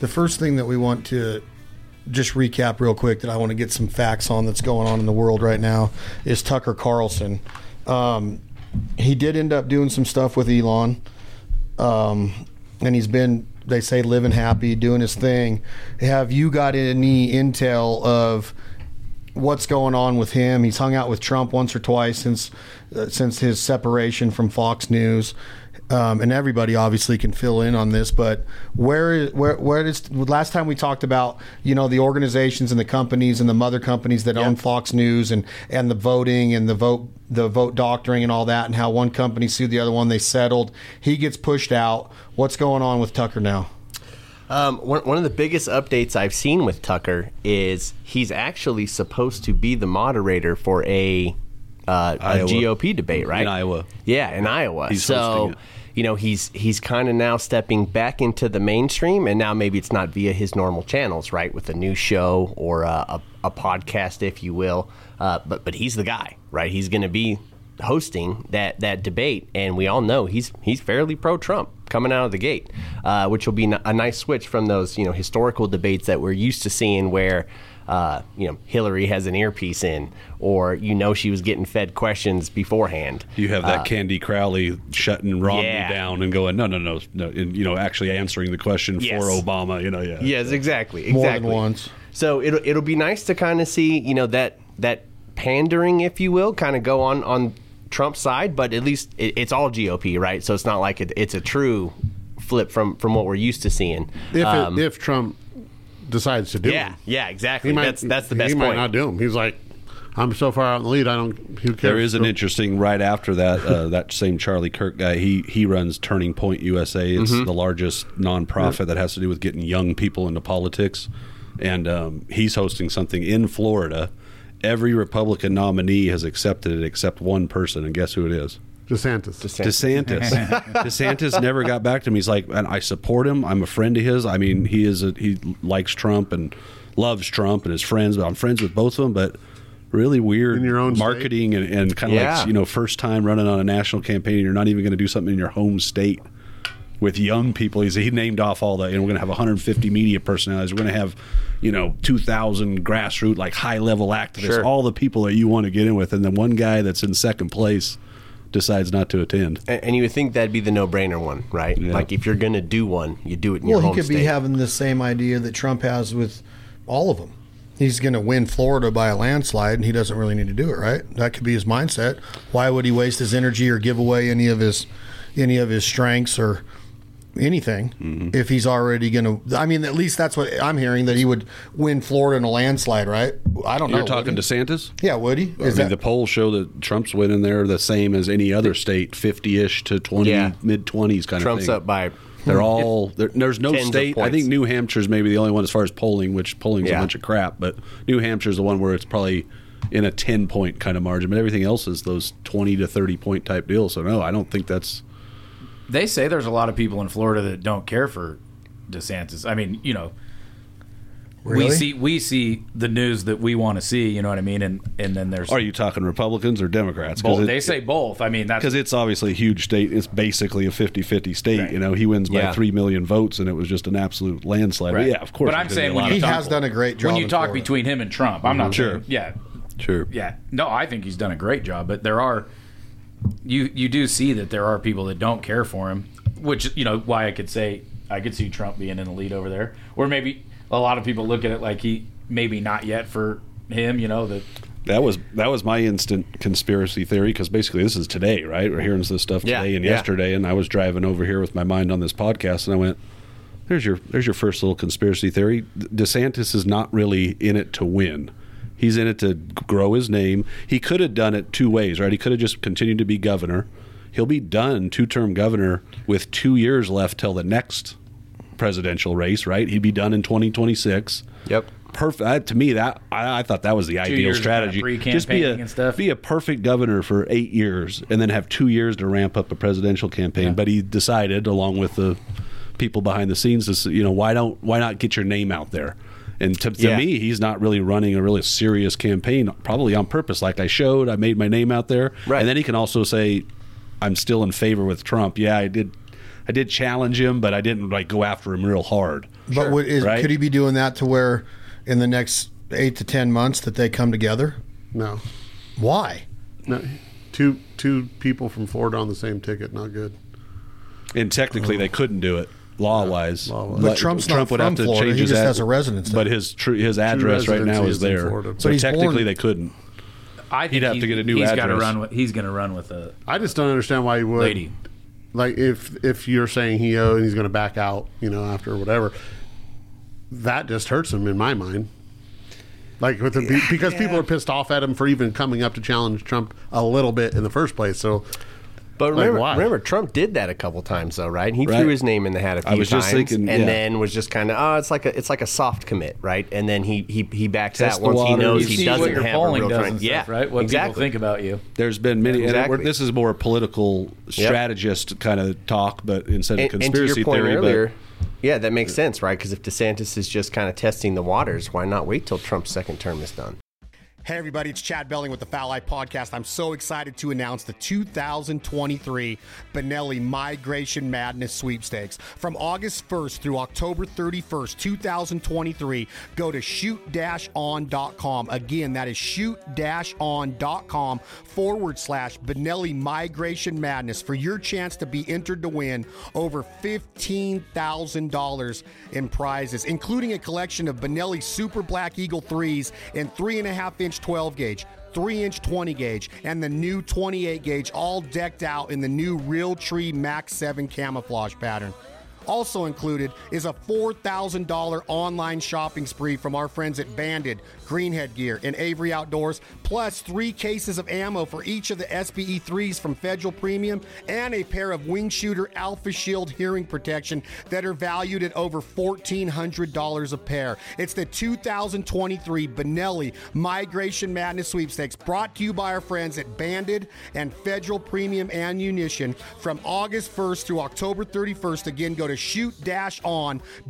The first thing that we want to just recap real quick that I want to get some facts on that's going on in the world right now is Tucker Carlson. He did end up doing some stuff with Elon, and he's been, they say, living happy, doing his thing. Have you got any intel of what's going on with him? He's hung out with Trump once or twice since his separation from Fox News, and everybody obviously can fill in on this. But where is last time we talked about, you know, the organizations and the companies and the mother companies that own Fox News and the voting and the vote doctoring and all that, and how one company sued the other one, they settled. He gets pushed out. What's going on with Tucker now? One of the biggest updates I've seen with Tucker is he's actually supposed to be the moderator for a GOP debate, right? In Iowa. Yeah, in Iowa. He's hosting it. You know, he's kind of now stepping back into the mainstream, and now maybe it's not via his normal channels, right, with a new show or a podcast, if you will. But he's the guy, right? He's going to be hosting that debate, and we all know he's fairly pro-Trump coming out of the gate, which will be a nice switch from those, you know, historical debates that we're used to seeing where, you know, Hillary has an earpiece in, or, you know, she was getting fed questions beforehand. You have that Candy Crowley shutting Romney down and going, no, and, you know, actually answering the question for Obama, you know, Yes, exactly. More than once. So it'll be nice to kind of see, you know, that pandering, if you will, kind of go on Trump's side, but at least it's all GOP, right? So it's not like it's a true flip from what we're used to seeing. If Trump decides to do it. Yeah, exactly. That's the best point. He might not do him. He's like, I'm so far out in the lead, I don't, who cares? There is an interesting, right after that, that same Charlie Kirk guy, he runs Turning Point USA. It's the largest nonprofit that has to do with getting young people into politics. And he's hosting something in Florida. Every Republican nominee has accepted it except one person, and guess who it is? DeSantis. DeSantis never got back to me. He's like, and I support him. I'm a friend of his. I mean, he likes Trump and loves Trump and is friends. I'm friends with both of them, but really weird in your own marketing state. and kind of like, you know, first time running on a national campaign, and you're not even going to do something in your home state with young people. He named off all that, and we're going to have 150 media personalities. We're going to have, you know, 2,000 grassroots, like high-level activists, all the people that you want to get in with. And then one guy that's in second place decides not to attend. And you would think that'd be the no-brainer one, right? Yeah. Like, if you're going to do one, you do it in your home state. Well, he could be having the same idea that Trump has with all of them. He's going to win Florida by a landslide, and he doesn't really need to do it, right? That could be his mindset. Why would he waste his energy or give away any of his strengths or anything if he's already going to, I mean, at least that's what I'm hearing, that he would win Florida in a landslide, right? I don't know. You're talking DeSantis? Yeah, would he? I mean, the polls show that Trump's winning there the same as any other state, 50-ish to 20, mid-20s kind of thing. Trump's up by... They're all... There's no state... I think New Hampshire's maybe the only one as far as polling, which polling's a bunch of crap, but New Hampshire's the one where it's probably in a 10-point kind of margin, but everything else is those 20 to 30-point type deals, so no, I don't think that's... They say there's a lot of people in Florida that don't care for DeSantis. I mean, you know, really? we see the news that we want to see. You know what I mean? And then there's. Are you talking Republicans or Democrats? Both. They say both. I mean, that's because it's obviously a huge state. It's basically a 50-50 state. Right. You know, he wins by 3 million votes, and it was just an absolute landslide. Right. But yeah, of course. But I'm saying when he has done a great job. When you talk between him and Trump, I'm not sure. Sure. Yeah. No, I think he's done a great job, but there are. You do see that there are people that don't care for him, which, you know, why I could say I could see Trump being in the lead over there. Or maybe a lot of people look at it like he maybe not yet for him, you know. That was my instant conspiracy theory, because basically this is today, right? We're hearing this stuff today and yesterday, and I was driving over here with my mind on this podcast, and I went, there's your first little conspiracy theory. DeSantis is not really in it to win. He's in it to grow his name. He could have done it two ways, right? He could have just continued to be governor. He'll be done two-term governor with 2 years left till the next presidential race, right? He'd be done in 2026. Yep. Perfect. To me, that I thought that was the ideal strategy. Just be a perfect governor for 8 years and then have 2 years to ramp up a presidential campaign. Yeah. But he decided, along with the people behind the scenes, to, you know, why not get your name out there? And to me, he's not really running a really serious campaign, probably on purpose. Like I showed, I made my name out there. Right. And then he can also say, I'm still in favor with Trump. Yeah, I did. I I did challenge him, but I didn't like go after him real hard. But sure. Could he be doing that to where in the next 8 to 10 months that they come together? No. Why? No. Two people from Florida on the same ticket, not good. And technically, they couldn't do it law-wise. Yeah, law-wise. But Trump would have to Florida. Change he his just has a residence. But his address right now is there, so technically they couldn't. I think he'd have to get a new address. He's going to run with a. I just don't understand why he would. Lady. Like if you're saying he owed and he's going to back out, after whatever, that just hurts him in my mind. Like because people are pissed off at him for even coming up to challenge Trump a little bit in the first place. So, but remember, Trump did that a couple times though, right? He threw his name in the hat a few times, and then was just kind of it's like a soft commit, right? And then he backs out once he knows he doesn't have a real time. Yeah, right. What people think about you. There's been many. Exactly. And this is more a political strategist kind of talk, but instead of conspiracy theory. Earlier, yeah, that makes sense, right? Because if DeSantis is just kind of testing the waters, why not wait till Trump's second term is done? Hey, everybody, it's Chad Belling with the Foul Eye Podcast. I'm so excited to announce the 2023 Benelli Migration Madness Sweepstakes. From August 1st through October 31st, 2023, go to shoot-on.com. Again, that is shoot-on.com / Benelli Migration Madness for your chance to be entered to win over $15,000 in prizes, including a collection of Benelli Super Black Eagle 3s and 3.5-inch 12 gauge, 3-inch 20 gauge, and the new 28 gauge, all decked out in the new Realtree Max 7 camouflage pattern. Also included is a $4,000 online shopping spree from our friends at Banded, Greenhead Gear, and Avery Outdoors, plus 3 cases of ammo for each of the SBE 3s from Federal Premium and a pair of Wing Shooter Alpha Shield hearing protection that are valued at over $1,400 a pair. It's the 2023 Benelli Migration Madness Sweepstakes, brought to you by our friends at Banded and Federal Premium Ammunition from August 1st through October 31st. Again, go to shoot-on.com /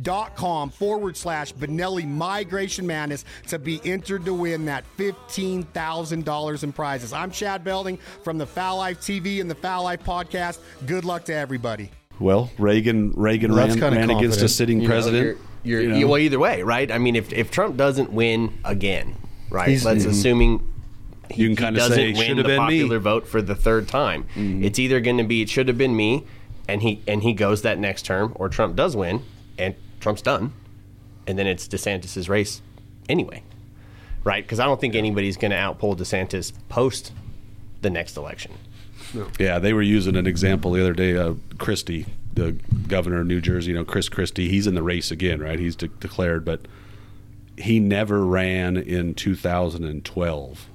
Benelli Migration Madness to be entered to win that $15,000 in prizes. I'm Chad Belding from the Foul Life TV and the Foul Life Podcast. Good luck to everybody. Well, Reagan ran against a sitting president. Well, either way, right? I mean, if Trump doesn't win again, right? Let's assuming he doesn't win the popular vote for the third time. Mm-hmm. It's either going to be it should have been me, and he goes that next term, or Trump does win and Trump's done, and then it's DeSantis's race anyway, right? Because I don't think anybody's going to outpoll DeSantis post the next election. No. Yeah, they were using an example the other day. Christie, the governor of New Jersey, Chris Christie, he's in the race again, right? He's declared, but he never ran in 2012.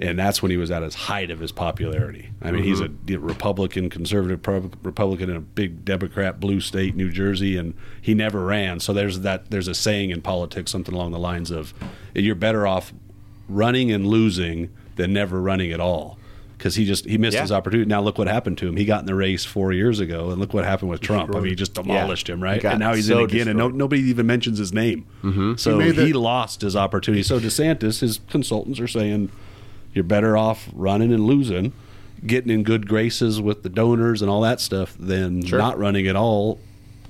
And that's when he was at his height of his popularity. I mean, he's a Republican, conservative Republican in a big Democrat blue state, New Jersey, and he never ran. So there's a saying in politics, something along the lines of, you're better off running and losing than never running at all. Because he missed his opportunity. Now look what happened to him. He got in the race 4 years ago, and look what happened with Trump. I mean, he just demolished him, right? And now he's in again, and nobody even mentions his name. Mm-hmm. So he lost his opportunity. So DeSantis, his consultants are saying, you're better off running and losing, getting in good graces with the donors and all that stuff than not running at all.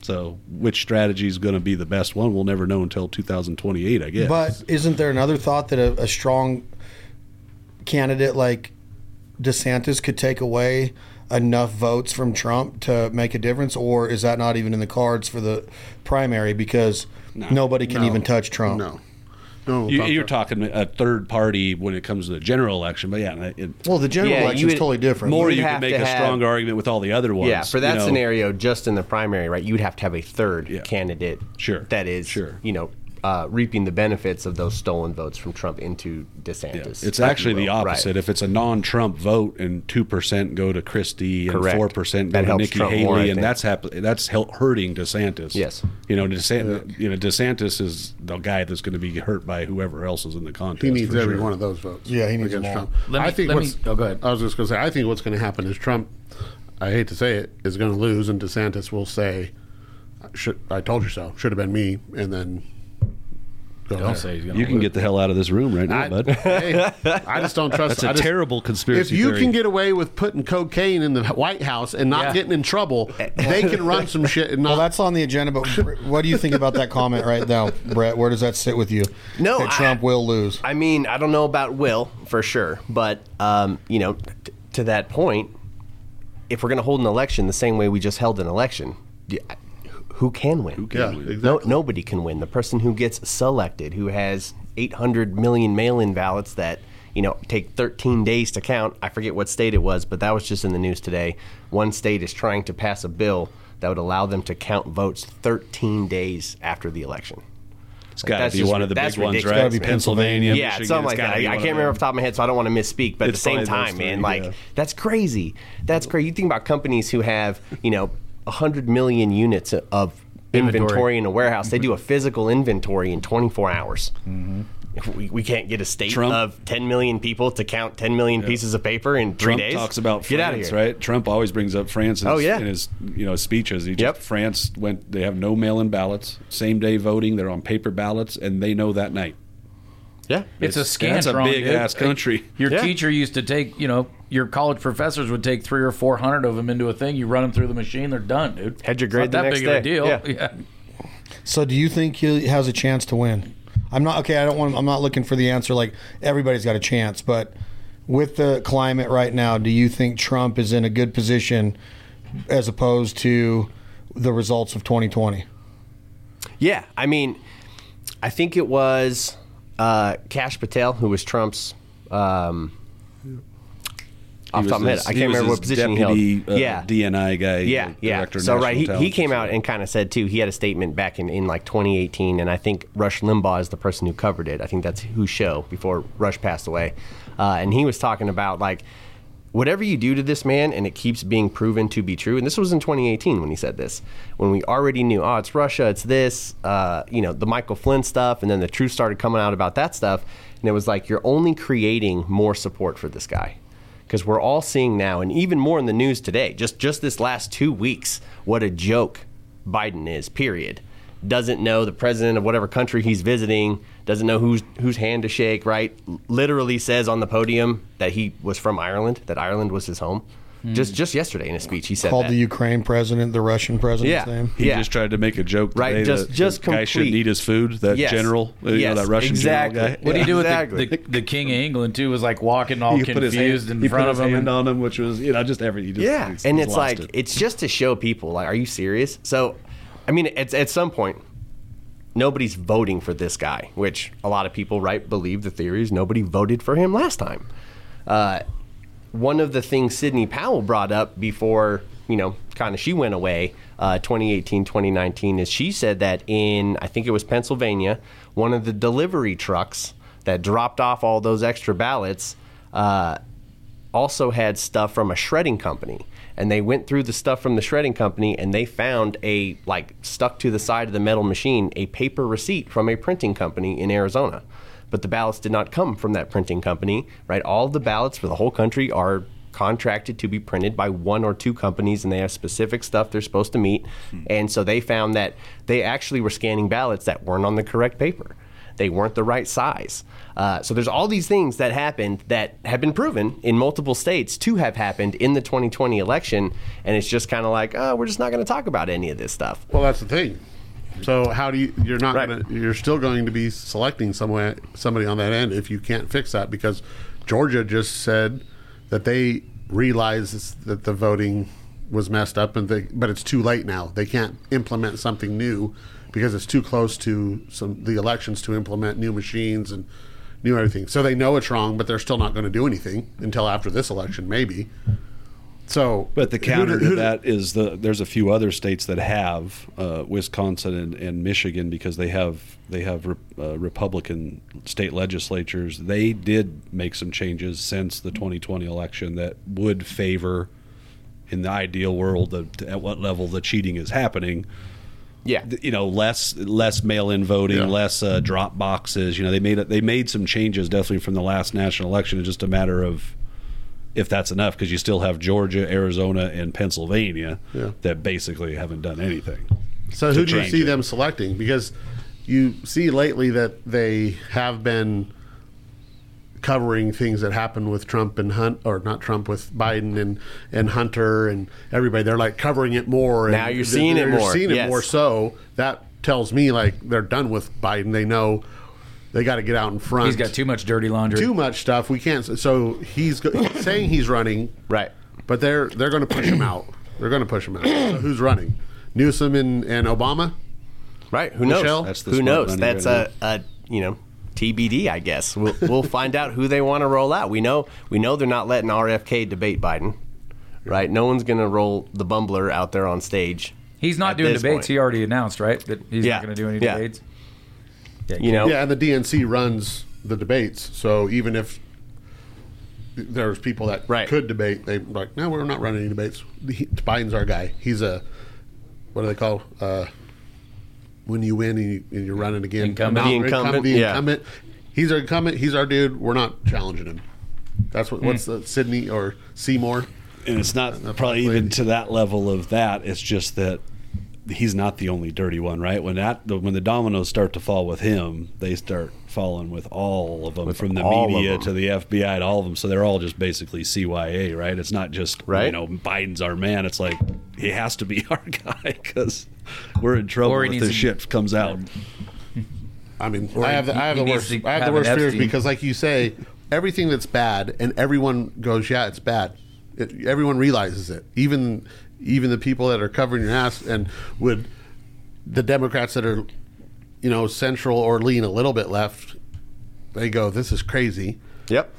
So which strategy is going to be the best one? We'll never know until 2028, I guess. But isn't there another thought that a strong candidate like DeSantis could take away enough votes from Trump to make a difference? Or is that not even in the cards for the primary because nobody can even touch Trump? No. No, you're talking a third party when it comes to the general election, but the general election is totally different. More you can make a stronger argument with all the other ones. Yeah, for that scenario, just in the primary, right? You'd have to have a third candidate that is, reaping the benefits of those stolen votes from Trump into DeSantis. Yeah. It's actually the opposite. Right. If it's a non-Trump vote and 2% go to Christie and 4% go to Nikki Haley, that's hurting DeSantis. Yes, DeSantis is the guy that's going to be hurt by whoever else is in the contest. He needs every one of those votes. Yeah, he needs against Trump. Go ahead. I was just going to say, I think what's going to happen is Trump, I hate to say it, is going to lose, and DeSantis will say, "I told you so. Should have been me," and then You can get the hell out of this room right now, bud. Hey, I just don't trust. That's a terrible conspiracy theory. If you can get away with putting cocaine in the White House and not getting in trouble, they can run some shit. And not. Well, that's on the agenda, but what do you think about that comment right now, Brett? Where does that sit with you? No, that Trump will lose. I mean, I don't know about will for sure, but you know, to that point, if we're going to hold an election the same way we just held an election, who can win? Who can win? Exactly. No, nobody can win. The person who gets selected, who has 800 million mail-in ballots that, you know, take 13 days to count. I forget what state it was, but that was just in the news today. One state is trying to pass a bill that would allow them to count votes 13 days after the election. It's got to be one of the big ones, right? It's got to be Pennsylvania. Yeah, Michigan, something like that. I can't remember off the top of my head, so I don't want to misspeak. But at the same time, man, like, that's crazy. That's crazy. You think about companies who have, you know, 100 million units of inventory in a warehouse. They do a physical inventory in 24 hours. Mm-hmm. We can't get a state of 10 million people to count 10 million pieces of paper in 3 days. Trump talks about France, right? Trump always brings up France in his speeches. He just, France went, they have no mail-in ballots, same-day voting, they're on paper ballots, and they know that night. Yeah. It's a scam. That's a big-ass country. Your teacher used to take, you know, your college professors would take 300 or 400 of them into a thing. You run them through the machine, they're done, dude. Had your grade the next day. Not that big of a deal. Yeah. So do you think he has a chance to win? I'm not looking for the answer like everybody's got a chance, but with the climate right now, do you think Trump is in a good position as opposed to the results of 2020? Yeah, I mean, I think it was Kash Patel who was Trump's off the top of my head, I can't remember what position he held. DNI guy. So he came out and kind of said too. He had a statement back in like 2018, and I think Rush Limbaugh is the person who covered it. I think that's whose show before Rush passed away, and he was talking about like whatever you do to this man, and it keeps being proven to be true. And this was in 2018 when he said this, when we already knew, oh, it's Russia, it's this, you know, the Michael Flynn stuff, and then the truth started coming out about that stuff, and it was like you're only creating more support for this guy. Because we're all seeing now, and even more in the news today, just this last 2 weeks, what a joke Biden is, period. Doesn't know the president of whatever country he's visiting, doesn't know whose hand to shake, right? Literally says on the podium that he was from Ireland, that Ireland was his home. Just yesterday in a speech, he said called that. The Ukraine president, the Russian president's name. He just tried to make a joke today that the guy shouldn't eat his food, that general, you know, that Russian general guy. What do you do with the King of England, too, was like walking all confused in front of him. He put his hand on him, which was, you know, just everything. And it's like, it's just to show people, like, are you serious? So, I mean, at some point, nobody's voting for this guy, which a lot of people, believe the theories. Nobody voted for him last time. One of the things Sidney Powell brought up before, you know, kind of she went away 2018, 2019 is she said that in, I think it was Pennsylvania, one of the delivery trucks that dropped off all those extra ballots also had stuff from a shredding company. And they went through the stuff from the shredding company and they found a, like, stuck to the side of the metal machine, a paper receipt from a printing company in Arizona. But the ballots did not come from that printing company, right? All the ballots for the whole country are contracted to be printed by one or two companies, and they have specific stuff they're supposed to meet. And so they found that they actually were scanning ballots that weren't on the correct paper. They weren't the right size. So there's all these things that happened that have been proven in multiple states to have happened in the 2020 election, and it's just kind of like, oh, we're just not going to talk about any of this stuff. Well, that's the thing. So how do you're not gonna, you're still going to be selecting somebody on that end if you can't fix that, because Georgia just said that they realize that the voting was messed up, but it's too late now. They can't implement something new because it's too close to the elections to implement new machines and new everything. So they know it's wrong, but they're still not going to do anything until after this election, maybe. So, but the counter to that is there's a few other states that have Wisconsin and Michigan, because they have Republican state legislatures. They did make some changes since the 2020 election that would favor, in the ideal world, at what level the cheating is happening. Yeah, you know, less mail-in voting, less drop boxes. You know, they made some changes definitely from the last national election. It's just a matter of if that's enough, because you still have Georgia, Arizona, and Pennsylvania that basically haven't done anything. So who do you see them selecting? Because you see lately that they have been covering things that happened with Trump and Hunt, or not Trump, with Biden and Hunter and everybody. They're like covering it more. Now you're seeing it more. You're seeing it more. So that tells me like they're done with Biden. They know they got to get out in front. He's got too much dirty laundry. Too much stuff. We can't. So he's saying he's running. Right. But they're going to push him out. They're going to push him out. So who's running? Newsom and Obama? Right. Who Michelle? Knows? That's the who knows? That's a you know, TBD, I guess. We'll find out who they want to roll out. We know they're not letting RFK debate Biden, right? No one's going to roll the bumbler out there on stage. He's not doing debates. Point. He already announced, right, that he's not going to do any debates. Yeah, you know. Yeah, and the DNC runs the debates. So even if there's people that could debate, they're like, no, we're not running any debates. Biden's our guy. He's a, what do they call, when you win and you're running again. The incumbent. He's our incumbent. He's our dude. We're not challenging him. That's what. What's the Sydney or Seymour? And it's not probably even to that level of that. It's just that he's not the only dirty one, right? When the dominoes start to fall with him, they start falling with all of them, from the media to the FBI to all of them. So they're all just basically CYA, right? It's not just, you know, Biden's our man. It's like he has to be our guy because we're in trouble if this shit comes out. I mean, I have the worst fears because, like you say, everything that's bad and everyone goes, yeah, it's bad. Everyone realizes it, even the people that are covering your ass, and would the Democrats that are, you know, central or lean a little bit left, they go, this is crazy. Yep.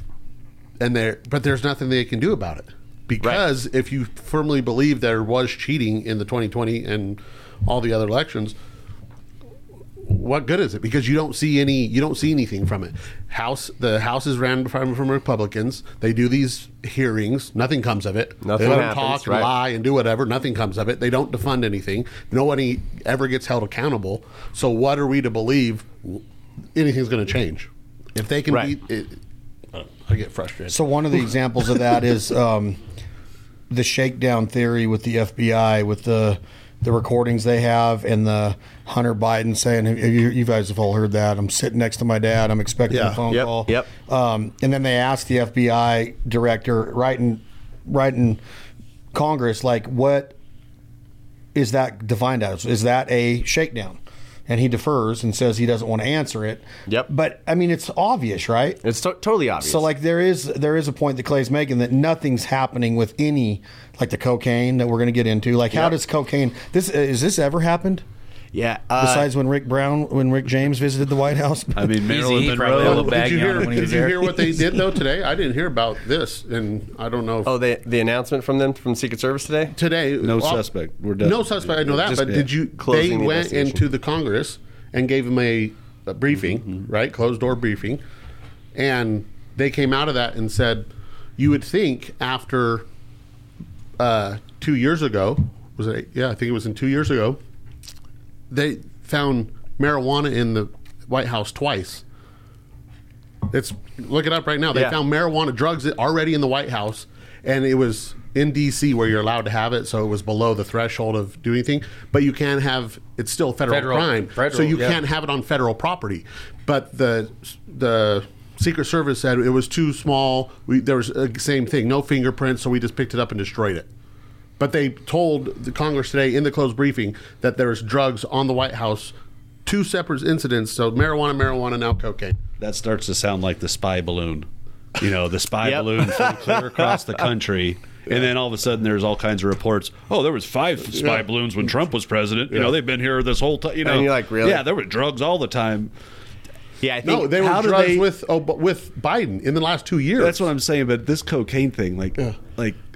And but there's nothing they can do about it because if you firmly believe there was cheating in the 2020 and all the other elections, what good is it? Because you don't see anything from it. The House is ran from Republicans. They do these hearings. Nothing comes of it. Nothing happens. They let them talk and lie and do whatever. Nothing comes of it. They don't defund anything. Nobody ever gets held accountable. So what are we to believe anything's going to change? If they can beat it, I get frustrated. So one of the examples of that is the shakedown theory with the FBI, with the recordings they have, and the Hunter Biden saying, you guys have all heard that, I'm sitting next to my dad, I'm expecting a phone call. Yep. And then they asked the FBI director right in Congress, like, what is that defined as? Is that a shakedown? And he defers and says he doesn't want to answer it. Yep. But, I mean, it's obvious, right? It's totally obvious. So, like, there is a point that Clay's making that nothing's happening with any, like the cocaine that we're going to get into. Like, how does cocaine... Has this ever happened? Yeah. Besides when Rick James visited the White House? I mean, Marilyn Monroe... Did you hear what they did, though, today? I didn't hear about this, and I don't know... the announcement from them, from Secret Service today? Today... No suspect. We're done. No suspect, I know that, but did you... They went into the Congress and gave them a briefing, right? Closed-door briefing. And they came out of that and said, you would think after 2 years ago... Was it? Yeah, I think it was in 2 years ago... They found marijuana in the White House twice. Look it up right now. They found marijuana drugs already in the White House, and it was in D.C. where you're allowed to have it, so it was below the threshold of doing anything. But you can have it's still federal crime, so you can't have it on federal property. But the Secret Service said it was too small. There was the same thing, no fingerprints, so we just picked it up and destroyed it. But they told the Congress today in the closed briefing that there's drugs on the White House, two separate incidents, so marijuana, now cocaine. That starts to sound like the spy balloon. You know, the spy balloon flew clear across the country, and then all of a sudden there's all kinds of reports, oh, there was 5 spy balloons when Trump was president. You know, they've been here this whole time. You know, and you're like, really? Yeah, there were drugs all the time. Yeah, I think they were drugs with Biden in the last 2 years. That's what I'm saying. But this cocaine thing, like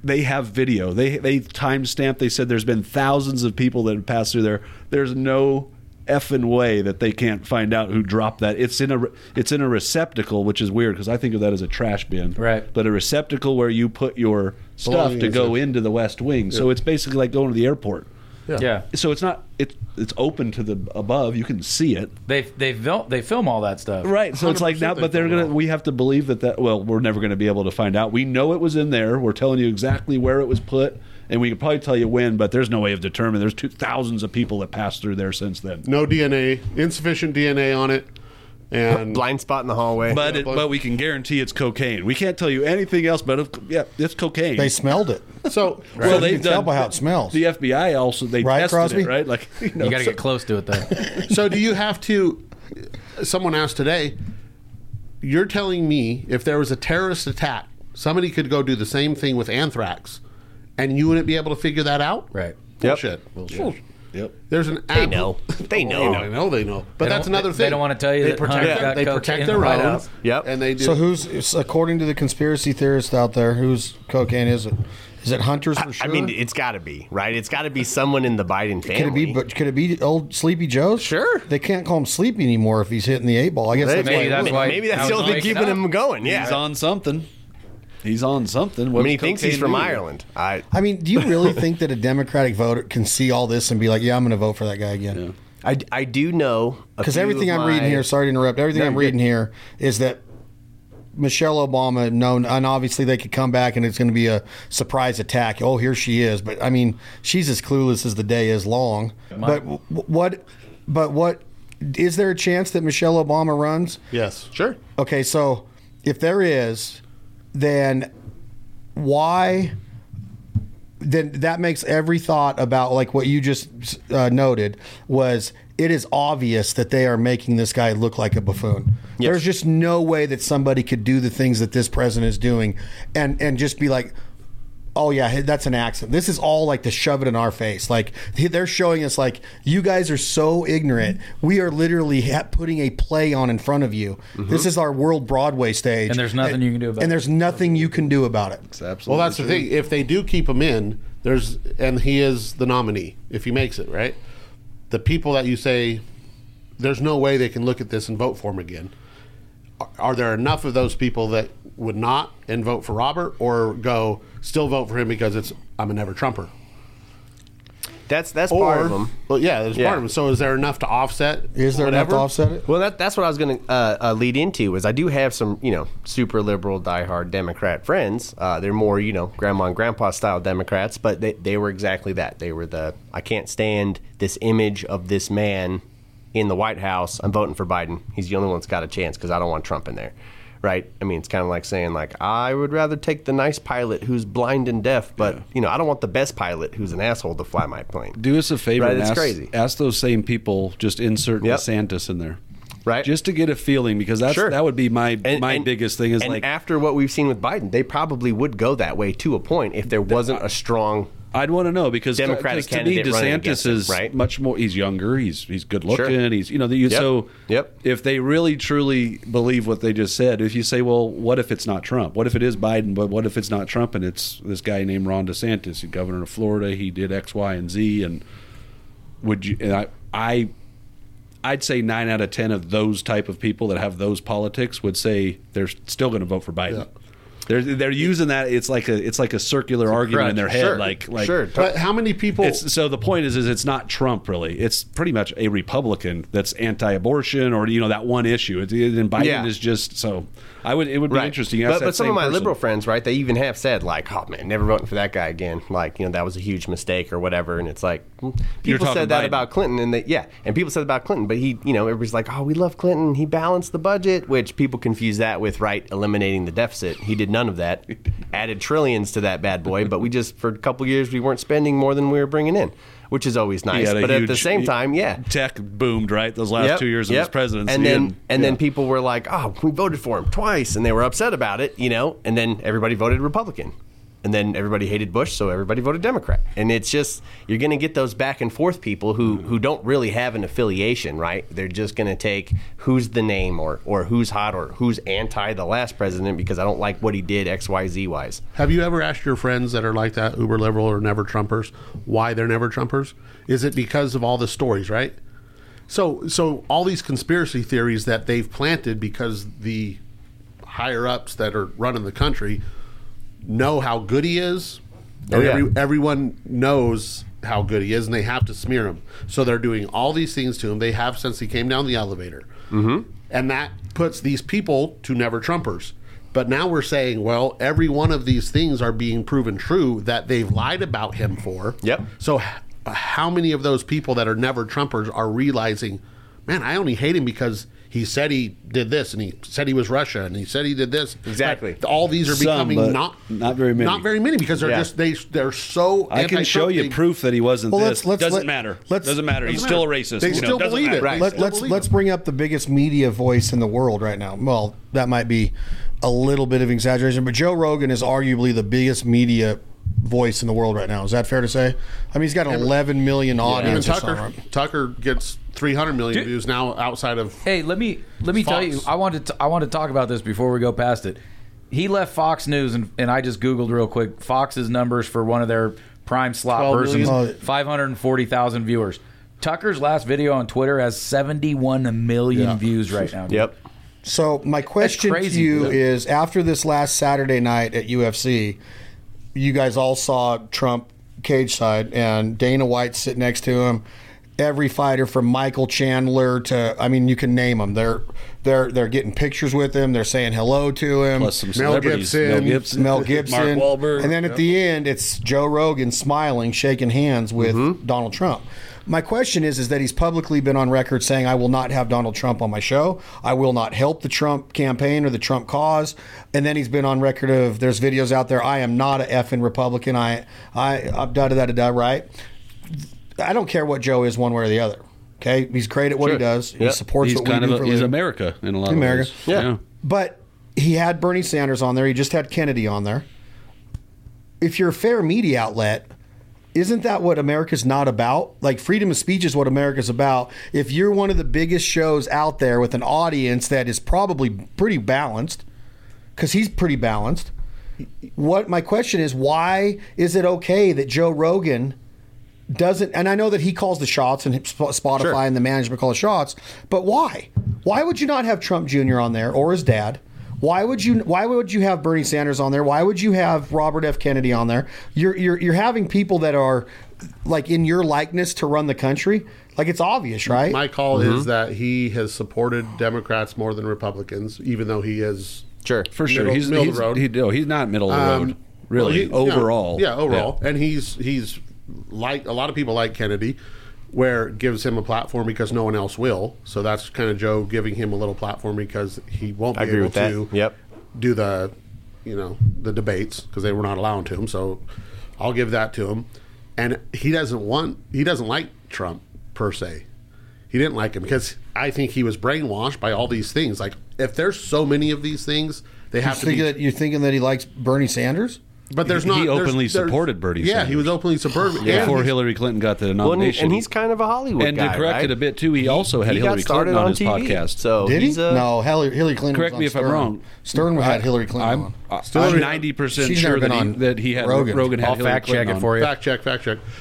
they have video. They timestamped. They said there's been thousands of people that have passed through there. There's no effing way that they can't find out who dropped that. It's in a receptacle, which is weird because I think of that as a trash bin. Right. But a receptacle where you put your stuff to go into the West Wing. Yeah. So it's basically like going to the airport. Yeah. So it's not it's open to the above. You can see it. They film all that stuff. Right. So it's like now, but we have to believe that. Well, we're never going to be able to find out. We know it was in there. We're telling you exactly where it was put. and we could probably tell you when, but there's no way of determining. There's thousands of people that passed through there since then. No DNA, insufficient DNA on it. And blind spot in the hallway. But but we can guarantee it's cocaine. We can't tell you anything else, but it's cocaine. They smelled it. So well, they tell by how it smells. The FBI also tested Crosby? It, right? Like you got to get close to it though. So do you have to? Someone asked today. You're telling me if there was a terrorist attack, somebody could go do the same thing with anthrax, and you wouldn't be able to figure that out? Right. Bullshit. Yep. Bullshit. Yep. There's an they know. They know. They know. They know. But that's another thing. They don't want to tell you. They protect their own. Yep. And they do. So who's, according to the conspiracy theorists out there, whose cocaine is it? Is it Hunter's for sure? I mean, it's got to be, right? It's got to be someone in the Biden family. Could it be old Sleepy Joe? Sure. They can't call him Sleepy anymore if he's hitting the eight ball. I guess that's why. Maybe that's the only thing keeping him going. Yeah. He's on something. He's on something. What I mean, he thinks he's from Ireland. I mean, do you really think that a Democratic voter can see all this and be like, yeah, I'm going to vote for that guy again? Yeah. I do know. Because everything I'm reading here, sorry to interrupt, everything I'm reading here is that Michelle Obama, known, and obviously they could come back and it's going to be a surprise attack. Oh, here she is. But, I mean, she's as clueless as the day is long. But is there a chance that Michelle Obama runs? Yes. Sure. Okay, so if there is... Then that makes every thought about like what you just noted was it is obvious that they are making this guy look like a buffoon. Yes. There's just no way that somebody could do the things that this president is doing and just be like, oh yeah, that's an accident. This is all like to shove it in our face. Like they're showing us like, you guys are so ignorant. We are literally putting a play on in front of you. Mm-hmm. This is our world Broadway stage. And there's nothing you can do about it. And there's nothing you can do about it. It's absolutely well, that's true. The thing. If they do keep him in, and he is the nominee, if he makes it, right? The people that you say, there's no way they can look at this and vote for him again. Are there enough of those people that would not and vote for Robert or go still vote for him because I'm a never Trumper? That's part of them. Well, yeah, there's part of them. So is there enough to offset? Is there enough to offset it? Well, that's what I was going to lead into was I do have some, super liberal, diehard Democrat friends. They're more, grandma and grandpa style Democrats, but they were exactly that. They were I can't stand this image of this man in the White House. I'm voting for Biden. He's the only one that's got a chance because I don't want Trump in there. Right. I mean, it's kind of like saying, like, I would rather take the nice pilot who's blind and deaf, but, I don't want the best pilot who's an asshole to fly my plane. Do us a favor. Right? It's crazy. Ask those same people, just insert DeSantis in there. Right. Just to get a feeling, because that would be my biggest thing. And after what we've seen with Biden, they probably would go that way to a point if there wasn't a strong I'd want to know because Democratic candidate to me, DeSantis is much more. He's younger. He's good looking. Sure. He's if they really truly believe what they just said, if you say, well, what if it's not Trump? What if it is Biden? But what if it's not Trump and it's this guy named Ron DeSantis, he's governor of Florida. He did X, Y, and Z. And would you? And I'd say 9 out of 10 of those type of people that have those politics would say they're still going to vote for Biden. Yeah. They're using that. It's like a circular argument in their head. Sure. Like sure. But how many people? So the point is it's not Trump really. It's pretty much a Republican that's anti-abortion or that one issue. And Biden is just so. It would be interesting. But some of my liberal friends, right? They even have said like, "Oh man, never voting for that guy again." Like that was a huge mistake or whatever. And it's like people said that about Clinton, and people said about Clinton, but he, everybody's like, "Oh, we love Clinton. He balanced the budget," which people confuse that with eliminating the deficit. He did none of that, added trillions to that bad boy, but we just for a couple years we weren't spending more than we were bringing in, which is always nice. But at the same time, tech boomed right those last 2 years of his presidency, and then people were like, "Oh, we voted for him twice," and they were upset about it, and then everybody voted Republican, and then everybody hated Bush, so everybody voted Democrat. And it's just you're going to get those back and forth people who don't really have an affiliation, right? They're just going to take who's the name or who's hot or who's anti the last president because I don't like what he did X, Y, Z wise. Have you ever asked your friends that are like that, uber liberal or never Trumpers, why they're never Trumpers? Is it because of all the stories, right? So all these conspiracy theories that they've planted because the higher ups that are running the country know how good he is. Everyone knows how good he is, and they have to smear him. So they're doing all these things to him. They have since he came down the elevator. Mm-hmm. And that puts these people to never Trumpers. But now we're saying, well, every one of these things are being proven true that they've lied about him for. Yep. So how many of those people that are never Trumpers are realizing, man, I only hate him because he said he did this, and he said he was Russia, and he said he did this. Exactly. But all these are becoming not very many. Not very many because they're just they're so. I can show you proof that he wasn't. Well, this doesn't matter. He's still a racist. They still believe it. Let's bring up the biggest media voice in the world right now. Well, that might be a little bit of exaggeration, but Joe Rogan is arguably the biggest media voice in the world right now. Is that fair to say? I mean, he's got an 11 million audience. Yeah. Tucker gets 300 million views now outside of Fox. Hey, let me tell you, I wanted to talk about this before we go past it. He left Fox News, and I just Googled real quick Fox's numbers for one of their prime slot versions, 540,000 viewers. Tucker's last video on Twitter has 71 million views right now. Yep. So my question to you is, after this last Saturday night at UFC, you guys all saw Trump cage side and Dana White sitting next to him. Every fighter from Michael Chandler to, I mean, you can name them. They're getting pictures with him. They're saying hello to him. Plus some celebrities. Mel Gibson. Mark Wahlberg. And then at the end, it's Joe Rogan smiling, shaking hands with Donald Trump. My question is that he's publicly been on record saying, I will not have Donald Trump on my show. I will not help the Trump campaign or the Trump cause. And then he's been on record of, there's videos out there, I am not an effing Republican. Right? I don't care what Joe is one way or the other. Okay? He's great at what he does. He supports he's what kind we do of a, for He's living. America in a lot America. Of ways. Yeah. But he had Bernie Sanders on there. He just had Kennedy on there. If you're a fair media outlet, isn't that what America's not about? Like, freedom of speech is what America's about. If you're one of the biggest shows out there with an audience that is probably pretty balanced, because he's pretty balanced, what my question is, why is it okay that Joe Rogan doesn't, and I know that he calls the shots and Spotify and the management calls shots, but why? Why would you not have Trump Jr. on there or his dad? Why would you have Bernie Sanders on there? Why would you have Robert F. Kennedy on there? You're having people that are like in your likeness to run the country. Like, it's obvious, right? My call is that he has supported Democrats more than Republicans, even though he is he's not middle of the road, really. Overall. And he's like a lot of people like Kennedy, where it gives him a platform because no one else will. So that's kind of Joe giving him a little platform because he won't be able to do the debates because they were not allowing to him. So I'll give that to him. And he doesn't like Trump per se. He didn't like him because I think he was brainwashed by all these things. Like, if there's so many of these things, they have to be... You're thinking that he likes Bernie Sanders? But there's not. He openly supported Bernie Sanders. Yeah, he was openly supported before Hillary Clinton got the nomination. Well, and he's kind of a Hollywood guy. And to correct it a bit too, he also had Hillary Clinton on his TV. Podcast. So did he? No, Hillary Clinton. Correct me if I'm wrong. Stern had Hillary Clinton on. I'm 90% sure that he had Rogan had Hillary Clinton. I'll fact check it for you. Fact check.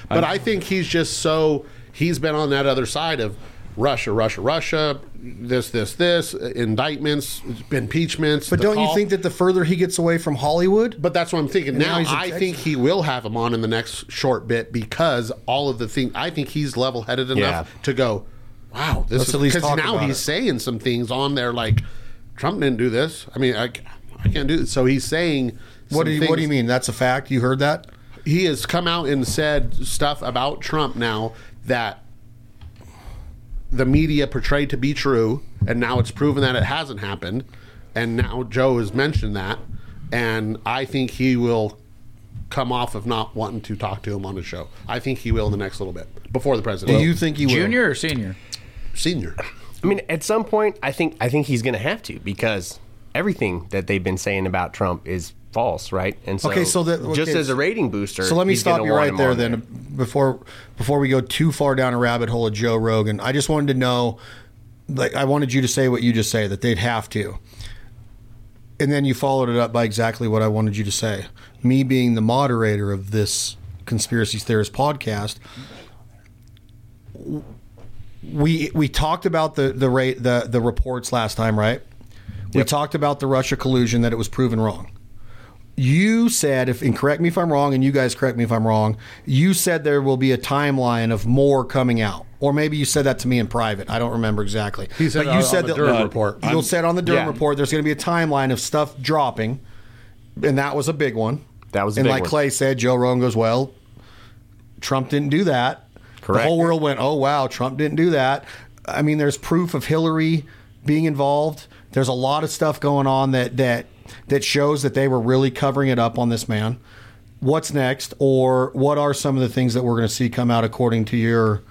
But I think he's just so he's been on that other side of Russia, this, indictments, impeachments. But don't you think that the further he gets away from Hollywood? But that's what I'm thinking. Now I think he will have him on in the next short bit because all of the things, I think he's level-headed enough to go, wow, this is, because now he's saying some things on there like, Trump didn't do this. I mean, I can't do this. So he's saying what do you mean? That's a fact? You heard that? He has come out and said stuff about Trump now that the media portrayed to be true, and now it's proven that it hasn't happened, and now Joe has mentioned that, and I think he will come off of not wanting to talk to him on the show. I think he will in the next little bit, before the president. Do you think he will? Junior or senior? Senior. I mean, at some point, I think he's going to have to, because everything that they've been saying about Trump is false, right? And so, just as a rating booster. So let me stop you right there then before we go too far down a rabbit hole of Joe Rogan. I just wanted to know, like, I wanted you to say what you just say, that they'd have to. And then you followed it up by exactly what I wanted you to say. Me being the moderator of this Conspiracy Theorist podcast, we talked about the reports last time, right? Yep. We talked about the Russia collusion, that it was proven wrong. You said, and correct me if I'm wrong, and you guys correct me if I'm wrong, you said there will be a timeline of more coming out. Or maybe you said that to me in private. I don't remember exactly. He said, but you said the Durham report. You said on the Durham report there's going to be a timeline of stuff dropping, and that was a big one. That was a big one. And like Clay said, Joe Rogan goes, well, Trump didn't do that. Correct. The whole world went, oh, wow, Trump didn't do that. I mean, there's proof of Hillary being involved. There's a lot of stuff going on that shows that they were really covering it up on this man. What's next, or what are some of the things that we're going to see come out according to your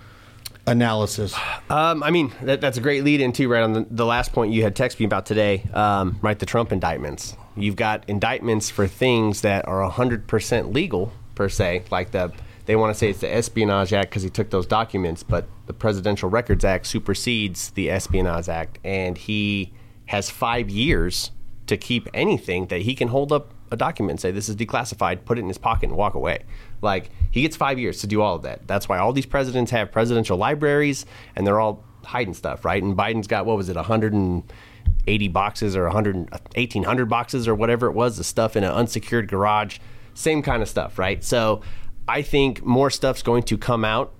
analysis? I mean, that's a great lead-in, too, right on the last point you had texted me about today, right, the Trump indictments. You've got indictments for things that are 100% legal, per se, like they want to say it's the Espionage Act because he took those documents, but the Presidential Records Act supersedes the Espionage Act, and he has 5 years to keep anything that he can hold up a document and say, this is declassified, put it in his pocket and walk away. Like, he gets 5 years to do all of that. That's why all these presidents have presidential libraries, and they're all hiding stuff, right? And Biden's got, 180 boxes or 1,800 boxes or whatever it was, the stuff in an unsecured garage, same kind of stuff, right? So I think more stuff's going to come out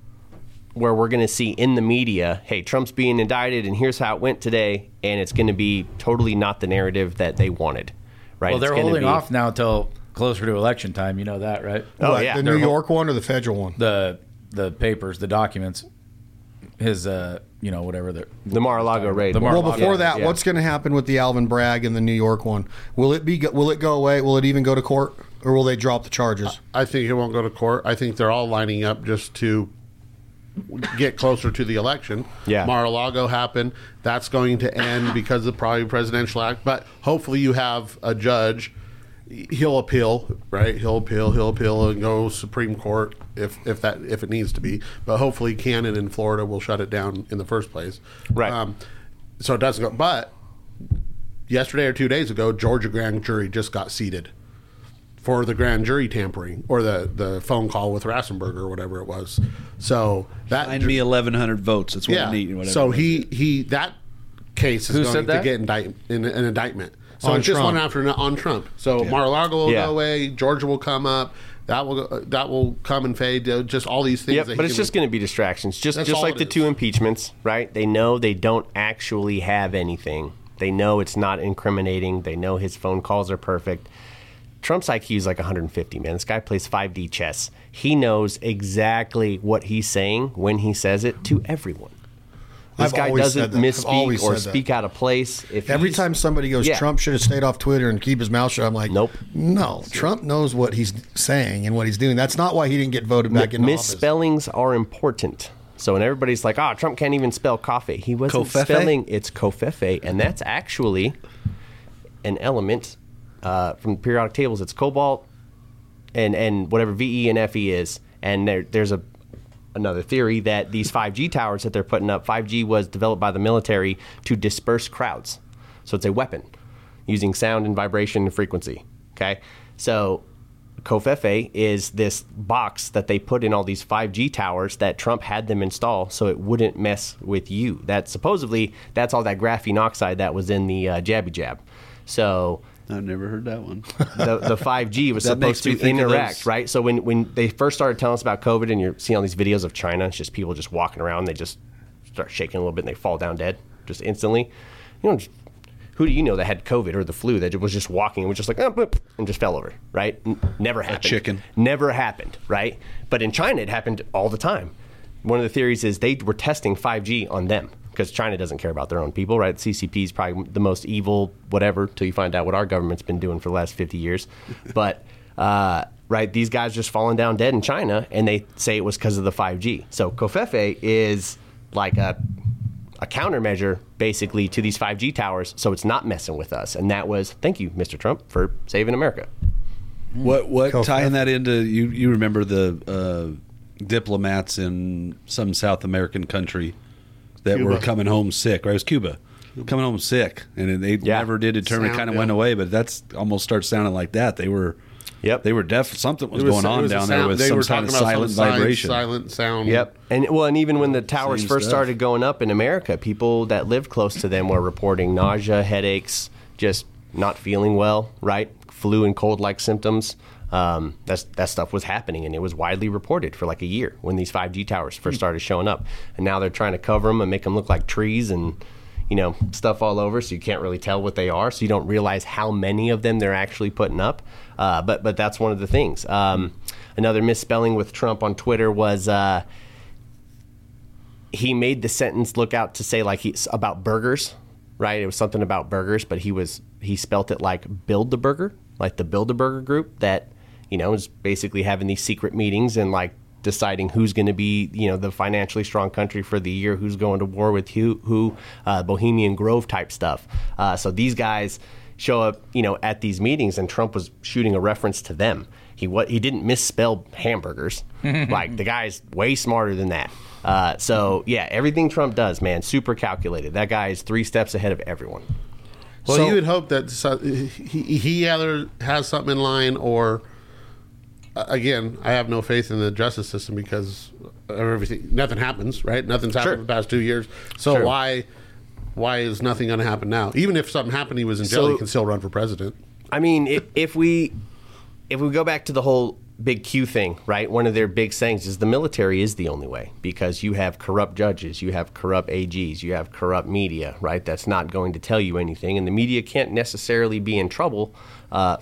where we're going to see in the media, hey, Trump's being indicted, and here's how it went today, and it's going to be totally not the narrative that they wanted. Right. Well, they're holding off now until closer to election time. You know that, right? Oh, yeah. The New York one or the federal one? The papers, the documents, his, whatever. The Mar-a-Lago raid. Well, before that, what's going to happen with the Alvin Bragg and the New York one? Will it go away? Will it even go to court? Or will they drop the charges? I think it won't go to court. I think they're all lining up just to get closer to the election. Yeah. Mar-a-Lago happened. That's going to end because of probably presidential act. But hopefully you have a judge. He'll appeal, right? He'll appeal and go Supreme Court if it needs to be. But hopefully Cannon in Florida will shut it down in the first place. Right. So it doesn't go. But yesterday or 2 days ago, Georgia grand jury just got seated for the grand jury tampering or the phone call with Rassenberger or whatever it was. So that Find me 1,100 votes. That's what I need. Whatever. So he that case is going to get an indictment. So on it's Trump. Just one after on Trump. So Mar-a-Lago will go away. Georgia will come up. That will come and fade. Just all these things. Yep, but it's just going to be distractions. Just like the two impeachments, right? They know they don't actually have anything. They know it's not incriminating. They know his phone calls are perfect. Trump's IQ is like 150, man. This guy plays 5D chess. He knows exactly what he's saying when he says it to everyone. This guy doesn't misspeak or speak out of place. Every time somebody goes, Trump should have stayed off Twitter and keep his mouth shut, I'm like, nope. No, Trump knows what he's saying and what he's doing. That's not why he didn't get voted back in office. Misspellings are important. So when everybody's like, Trump can't even spell coffee. He wasn't spelling it's covfefe, and that's actually an element. From periodic tables, it's cobalt and whatever VE and FE is. And there's another theory that these 5G towers that they're putting up, 5G was developed by the military to disperse crowds. So it's a weapon using sound and vibration and frequency. Okay. So covfefe is this box that they put in all these 5G towers that Trump had them install so it wouldn't mess with you. That supposedly, that's all that graphene oxide that was in the Jabby Jab. So... I've never heard that one. The 5G was supposed to interact, right? So when they first started telling us about COVID and you're seeing all these videos of China, it's just people just walking around. They just start shaking a little bit and they fall down dead just instantly. You know, who do you know that had COVID or the flu that was just walking and was just like, and just fell over, right? Never happened. A chicken. Never happened, right? But in China, it happened all the time. One of the theories is they were testing 5G on them. Because China doesn't care about their own people, right? CCP is probably the most evil, whatever, till you find out what our government's been doing for the last 50 years. But, right, these guys just falling down dead in China, and they say it was because of the 5G. So covfefe is like a countermeasure, basically, to these 5G towers, so it's not messing with us. And that was, thank you, Mr. Trump, for saving America. What tying that into, you remember the diplomats in some South American country that Cuba. Were coming home sick, right? It was Cuba. Coming home sick, and they never did determine. It kind of went away, but that's almost starts sounding like that. They were, they were deaf. Something was going on down there with some kind of silent vibration, silent sound. Yep, and even when the towers first started going up in America, people that lived close to them were reporting nausea, headaches, just not feeling well, right? Flu and cold-like symptoms. That stuff was happening, and it was widely reported for like a year when these 5G towers first started showing up. And now they're trying to cover them and make them look like trees and, you know, stuff all over, so you can't really tell what they are. So you don't realize how many of them they're actually putting up. But that's one of the things. Another misspelling with Trump on Twitter was he made the sentence look out to say like he's about burgers, right? It was something about burgers, but he spelt it like build the burger, like the Build-A-Burger group that, you know, is basically having these secret meetings and like deciding who's going to be, you know, the financially strong country for the year, who's going to war with who, Bohemian Grove type stuff. So these guys show up, you know, at these meetings, and Trump was shooting a reference to them. He didn't misspell hamburgers. Like, the guy's way smarter than that. So yeah, everything Trump does, man, super calculated. That guy is 3 steps ahead of everyone. Well, so, you would hope that he either has something in line or, again, I have no faith in the justice system because of everything. Nothing happens, right? Nothing's happened for the past 2 years. So why is nothing going to happen now? Even if something happened, he was in jail, he can still run for president. I mean, if we go back to the whole Big Q thing, right? One of their big sayings is the military is the only way, because you have corrupt judges, you have corrupt AGs, you have corrupt media, right? That's not going to tell you anything, and the media can't necessarily be in trouble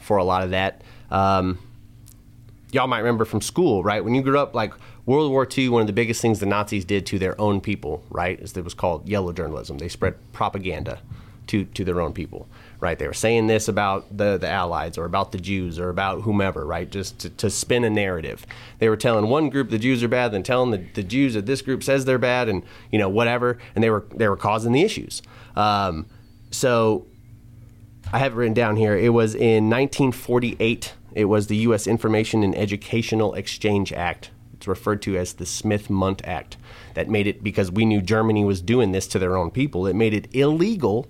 for a lot of that. Y'all might remember from school, right? When you grew up, like World War II, one of the biggest things the Nazis did to their own people, right, is it was called yellow journalism. They spread propaganda to their own people, right? They were saying this about the Allies or about the Jews or about whomever, right? Just to spin a narrative. They were telling one group the Jews are bad, then telling the Jews that this group says they're bad, and you know whatever, and they were causing the issues. So I have it written down here. It was in 1948. It was the U.S. Information and Educational Exchange Act. It's referred to as the Smith-Mundt Act. That made it, because we knew Germany was doing this to their own people, it made it illegal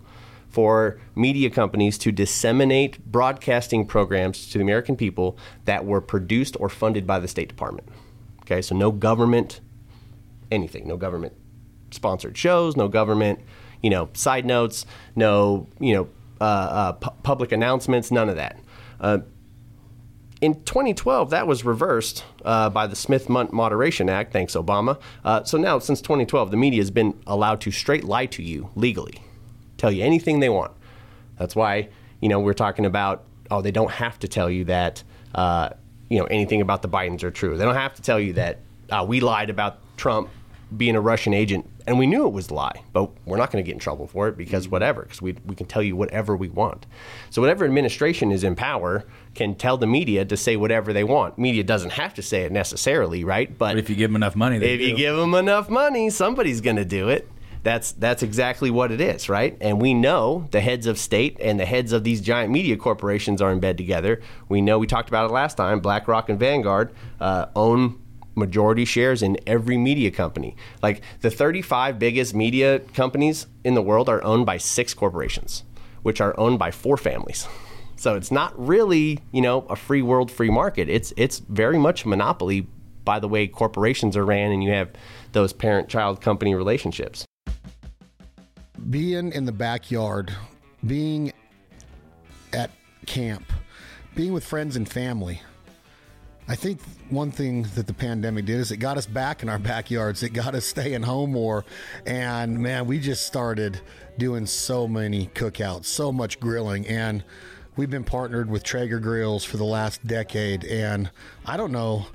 for media companies to disseminate broadcasting programs to the American people that were produced or funded by the State Department. Okay, so no government anything, no government sponsored shows, no government, you know, side notes, no, you know, public announcements, none of that. In 2012, that was reversed by the Smith-Mundt Moderation Act, thanks Obama. So now, since 2012, the media has been allowed to straight lie to you legally, tell you anything they want. That's why, you know, we're talking about, oh, they don't have to tell you that, you know, anything about the Bidens are true. They don't have to tell you that we lied about Trump being a Russian agent, and we knew it was a lie, but we're not going to get in trouble for it because whatever, because we can tell you whatever we want. So whatever administration is in power can tell the media to say whatever they want. Media doesn't have to say it necessarily, right? But if you give them enough money, they do. If you give them enough money, somebody's going to do it. That's exactly what it is, right? And we know the heads of state and the heads of these giant media corporations are in bed together. We know, we talked about it last time, BlackRock and Vanguard own majority shares in every media company. Like the 35 biggest media companies in the world are owned by 6 corporations, which are owned by 4 families. So it's not really, you know, a free world, free market. It's very much a monopoly by the way corporations are ran, and you have those parent-child company relationships. Being in the backyard, being at camp, being with friends and family. I think one thing that the pandemic did is it got us back in our backyards. It got us staying home more. And man, we just started doing so many cookouts, so much grilling. And we've been partnered with Traeger Grills for the last decade. And I don't know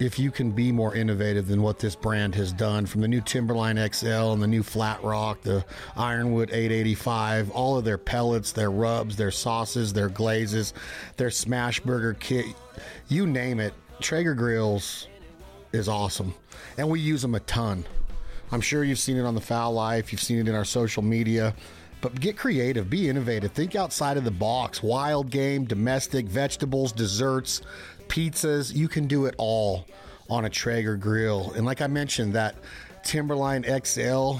if you can be more innovative than what this brand has done, from the new Timberline XL and the new Flat Rock, the Ironwood 885, all of their pellets, their rubs, their sauces, their glazes, their smash burger kit, you name it. Traeger Grills is awesome, and we use them a ton. I'm sure you've seen it on the Foul Life, you've seen it in our social media. But get creative, be innovative, think outside of the box. Wild game, domestic, vegetables, desserts, pizzas, you can do it all on a Traeger grill. And like I mentioned, that Timberline XL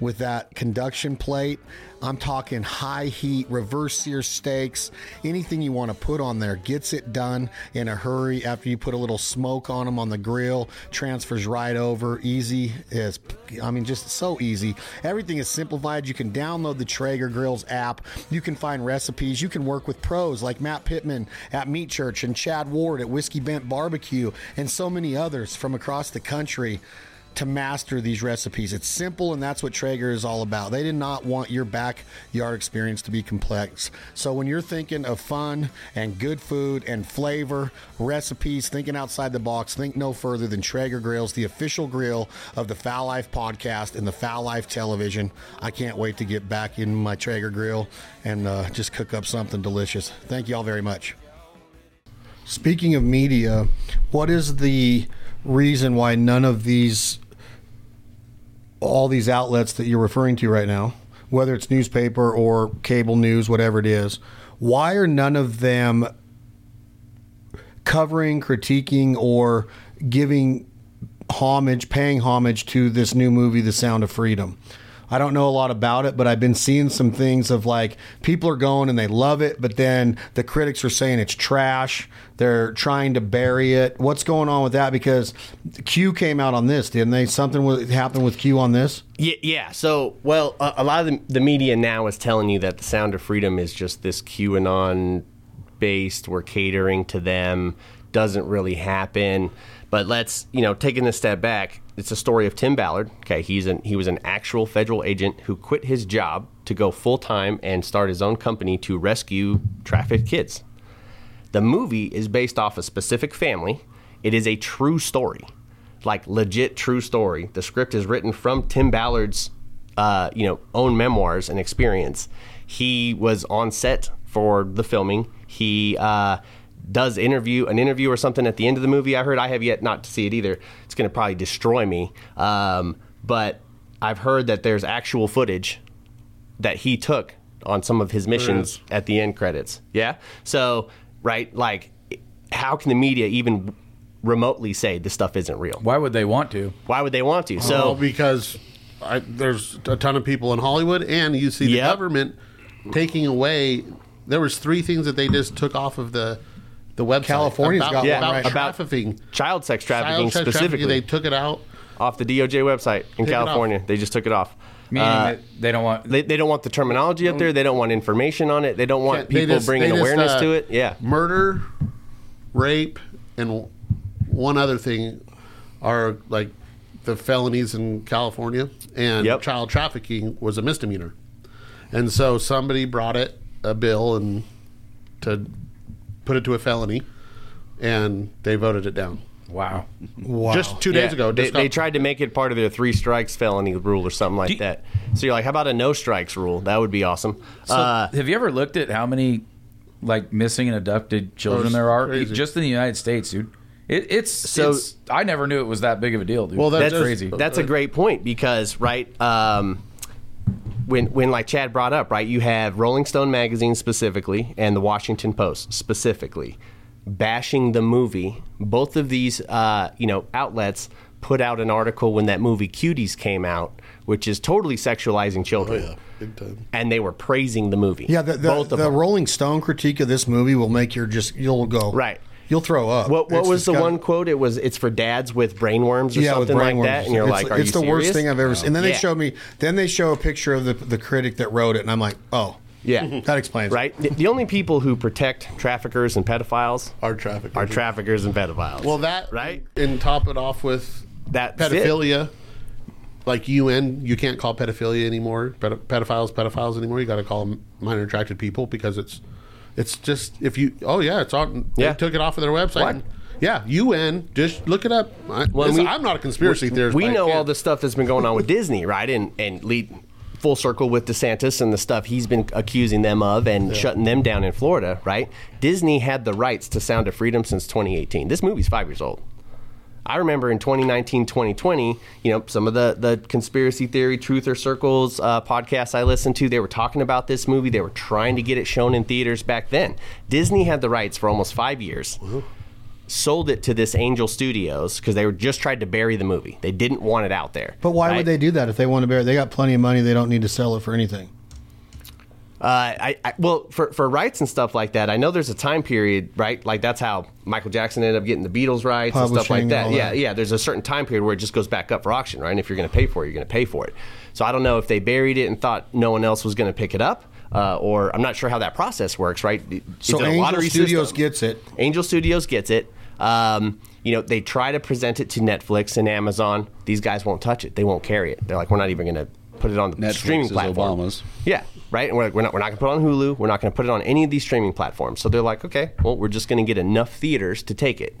with that conduction plate. I'm talking high heat, reverse sear steaks, anything you want to put on there gets it done in a hurry. After you put a little smoke on them on the grill, transfers right over. Easy is, I mean, just so easy. Everything is simplified. You can download the Traeger Grills app. You can find recipes. You can work with pros like Matt Pittman at Meat Church and Chad Ward at Whiskey Bent Barbecue and so many others from across the country to master these recipes. It's simple, and that's what Traeger is all about. They did not want your backyard experience to be complex. So when you're thinking of fun and good food and flavor, recipes, thinking outside the box, think no further than Traeger Grills, the official grill of the Foul Life podcast and the Foul Life television. I can't wait to get back in my Traeger grill and just cook up something delicious. Thank you all very much. Speaking of media, what is the reason why none of these all these outlets that you're referring to right now, whether it's newspaper or cable news, whatever it is, why are none of them covering, critiquing, or giving homage, paying homage to this new movie, The Sound of Freedom? I don't know a lot about it, but I've been seeing some things of like people are going and they love it, but then the critics are saying it's trash. They're trying to bury it. What's going on with that? Because Q came out on this, didn't they? Something happened with Q on this? Yeah. So, well, a lot of the media now is telling you that The Sound of Freedom is just this QAnon based, we're catering to them, doesn't really happen. But let's, taking a step back, it's a story of Tim Ballard. Okay, he was an actual federal agent who quit his job to go full-time and start his own company to rescue trafficked kids. The movie is based off a specific family. It is a true story, like legit true story. The script is written from Tim Ballard's own memoirs and experience. He was on set for the filming. He does an interview or something at the end of the movie. I heard. I have yet not to see it either. It's going to probably destroy me. But I've heard that there's actual footage that he took on some of his missions at the end credits. Yeah. So, right. Like, how can the media even remotely say this stuff isn't real? Why would they want to? So because there's a ton of people in Hollywood, and you see the government taking away. There was 3 things that they just took off of the website. California's about trafficking. About child sex trafficking specifically. They took it out. Off the DOJ website in California. They just took it off. Meaning that they don't want... They don't want the terminology up there. They don't want information on it. They don't want people bringing awareness to it. Yeah. Murder, rape, and one other thing are like the felonies in California. And child trafficking was a misdemeanor. And so somebody brought it, a bill, and to... put it to a felony, and they voted it down. Wow. Just 2 days ago. They tried to make it part of their 3 strikes felony rule or something like that. So you're like, how about a no strikes rule? That would be awesome. So have you ever looked at how many missing and abducted children there are? Crazy. Just in the United States, dude. I never knew it was that big of a deal, dude. Well, that's crazy. That's a great point because, right, When like Chad brought up, right, you have Rolling Stone magazine specifically and the Washington Post specifically bashing the movie. Both of these, outlets put out an article when that movie Cuties came out, which is totally sexualizing children. Oh, yeah. Big time. And they were praising the movie. Yeah, the Rolling Stone critique of this movie will make you'll go. Right. You'll throw up. What was the one quote? It was, it's for dads with brainworms or something like that. And you're like, are you serious? It's the worst thing I've ever seen. And then they showed me, they show a picture of the critic that wrote it. And I'm like, oh, yeah, that explains it. Right? The only people who protect traffickers and pedophiles are traffickers and pedophiles. Well, that, right? And top it off with pedophilia. Like UN, you can't call pedophilia anymore, pedophiles anymore. You got to call them minor attracted people because it's just it's on. Yeah. They took it off of their website. What? Yeah, UN, just look it up. I'm not a conspiracy theorist. We know all the stuff that's been going on with Disney, right? And lead full circle with DeSantis and the stuff he's been accusing them of and shutting them down in Florida, right? Disney had the rights to Sound of Freedom since 2018. This movie's 5 years old. I remember in 2019, 2020, some of the conspiracy theory truther circles podcasts I listened to, they were talking about this movie. They were trying to get it shown in theaters back then. Disney had the rights for almost 5 years. Ooh. sold it to this Angel Studios because they were just trying to bury the movie. They didn't want it out there. But why would they do that if they want to bury it? They got plenty of money. They don't need to sell it for anything. Well, for rights and stuff like that, I know there's a time period, right? Like that's how Michael Jackson ended up getting the Beatles rights and stuff like that. Yeah. There's a certain time period where it just goes back up for auction, right? And if you're going to pay for it, you're going to pay for it. So I don't know if they buried it and thought no one else was going to pick it up. Or I'm not sure how that process works, right? So Angel Studios gets it. Angel Studios gets it. You know, they try to present it to Netflix and Amazon. These guys won't touch it. They won't carry it. They're like, we're not even going to put it on the streaming platform. Obama's. Yeah, right? And we're like, we're not going to put it on Hulu. We're not going to put it on any of these streaming platforms. So they're like, okay, well, we're just going to get enough theaters to take it.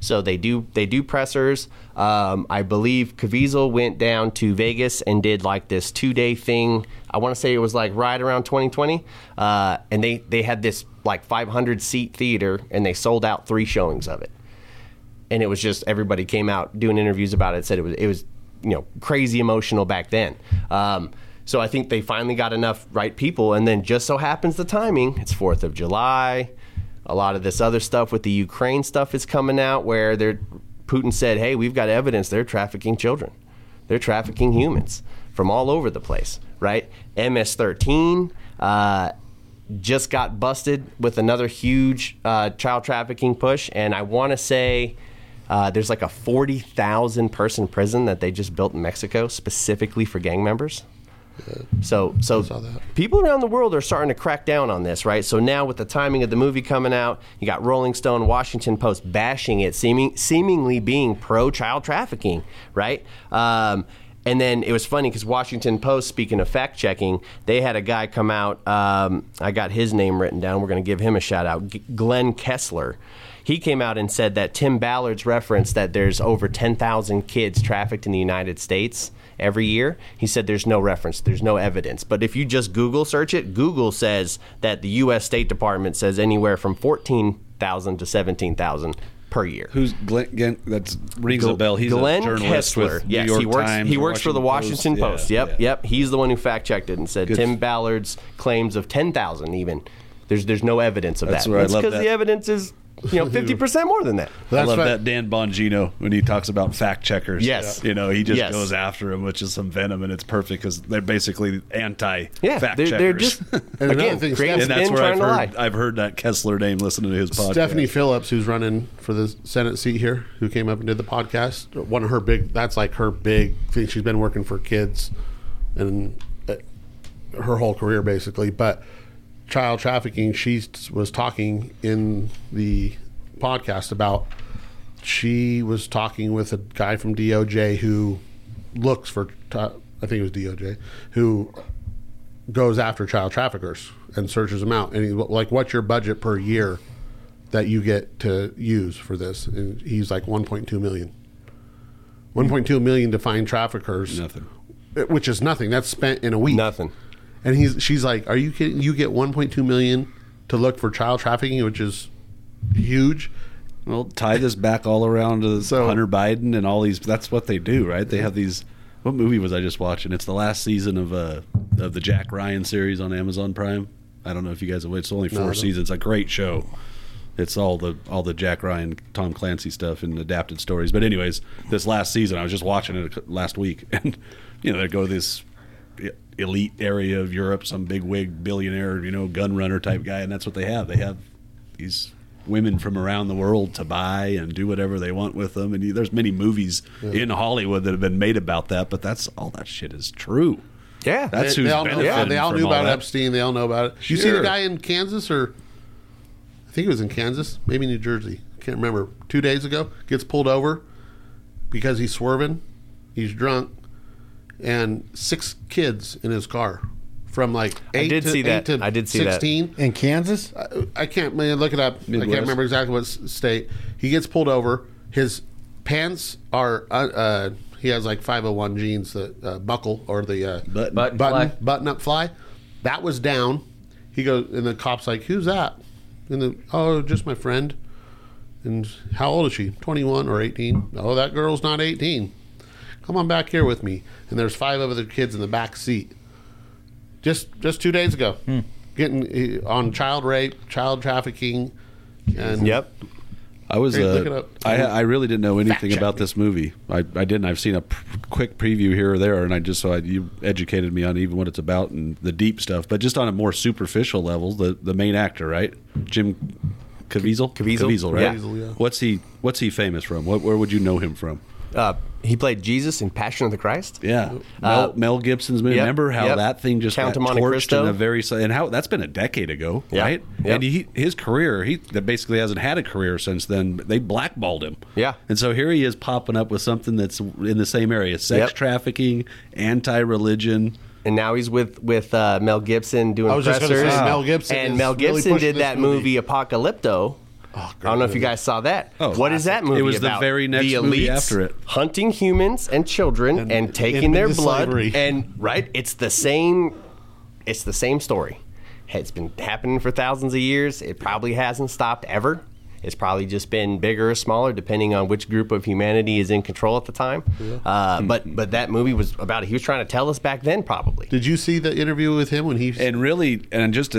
So they do pressers. I believe Caviezel went down to Vegas and did like this 2-day thing. I want to say it was like right around 2020. And they had this like 500-seat theater and they sold out 3 showings of it. And it was just everybody came out doing interviews about it, said it was you know, crazy emotional back then. So I think they finally got enough right people. And then just so happens the timing, it's 4th of July. A lot of this other stuff with the Ukraine stuff is coming out where Putin said, hey, we've got evidence they're trafficking children. They're trafficking humans from all over the place, right? MS-13 just got busted with another huge child trafficking push. And I want to say there's like a 40,000-person prison that they just built in Mexico specifically for gang members. Yeah, so people around the world are starting to crack down on this, right? So now with the timing of the movie coming out, you got Rolling Stone, Washington Post bashing it, seemingly being pro-child trafficking, right? And then it was funny because Washington Post, speaking of fact-checking, they had a guy come out. I got his name written down. We're going to give him a shout-out. Glenn Kessler. He came out and said that Tim Ballard's reference that there's over 10,000 kids trafficked in the United States every year, he said there's no reference, there's no evidence. But if you just Google search it, Google says that the U.S. State Department says anywhere from 14,000 to 17,000 per year. Who's Glenn? That rings a bell. He's Glenn a journalist Kessler. With yes, New York he works. Times he works for the Washington Post. Yeah, yep. He's the one who fact checked it and said good. Tim Ballard's claims of 10,000 even. There's no evidence of that. That's because the evidence is. 50% more than that. That's I love right. that Dan Bongino when he talks about fact checkers. Yes. He just goes after them, which is some venom, and it's perfect because they're basically anti-fact checkers. They're just, again, and that's where I've heard that Kessler name listening to his podcast. Stephanie Phillips, who's running for the Senate seat here, who came up and did the podcast, that's like her big thing. She's been working for kids and her whole career, basically, but child trafficking, she was talking in the podcast about she was talking with a guy from DOJ who looks for, I think it was DOJ, who goes after child traffickers and searches them out. And he's like, what's your budget per year that you get to use for this? And he's like, $1.2 million. $1.2 million to find traffickers. Nothing. Which is nothing. That's spent in a week. Nothing. And she's like, are you kidding? You get $1.2 million to look for child trafficking, which is huge. Well, tie this back all around to Hunter Biden and all these. That's what they do, right? They have these. What movie was I just watching? It's the last season of the Jack Ryan series on Amazon Prime. I don't know if you guys have watched. It's only 4 seasons. It's a great show. It's all the Jack Ryan, Tom Clancy stuff and adapted stories. But anyways, this last season, I was just watching it last week. And, they go this elite area of Europe, some big wig billionaire, gun runner type guy, and that's what they have. They have these women from around the world to buy and do whatever they want with them. And there's many movies in Hollywood that have been made about that, but that's all that shit is true. Yeah, that's who's benefiting. Yeah, they all knew about Epstein. They all know about it. Sure. You see the guy in Kansas, or I think it was in Kansas, maybe New Jersey. I can't remember. 2 days ago, gets pulled over because he's swerving, he's drunk. And 6 kids in his car from like 8 to 16. In Kansas? I can't look it up. Midwest. I can't remember exactly what state. He gets pulled over. His pants are, he has like 501 jeans that buckle or the button-up fly. That was down. He goes, and the cop's like, who's that? And just my friend. And how old is she? 21 or 18? Oh, that girl's not 18. Come on back here with me. And there's 5 other kids in the back seat. Just 2 days ago, getting on child rape, child trafficking, and I was I really didn't know anything about this movie. I didn't. I've seen a quick preview here or there, and I just you educated me on even what it's about and the deep stuff. But just on a more superficial level, the main actor, right, Jim Caviezel? Caviezel, right? Yeah. Caviezel, yeah. What's he famous from? Where would you know him from? He played Jesus in Passion of the Christ. Yeah, Mel Gibson's movie. Yep, remember how that thing just got torched in a very and how that's been a decade ago, right? Yep. And his career, he basically hasn't had a career since then. They blackballed him. Yeah, and so here he is popping up with something that's in the same area: sex trafficking, anti-religion. And now he's with Mel Gibson doing Pressers. Mel Gibson, and Mel Gibson really did that movie Apocalypto. Oh, I don't know if you guys saw that. Oh, what is that movie about? It was about the very next movie after it. Hunting humans and children and taking their blood. Slavery. And right, it's the same story. It's been happening for thousands of years. It probably hasn't stopped ever. It's probably just been bigger or smaller, depending on which group of humanity is in control at the time. Yeah. But that movie was about it. He was trying to tell us back then, probably. Did you see the interview with him when he? And really, and just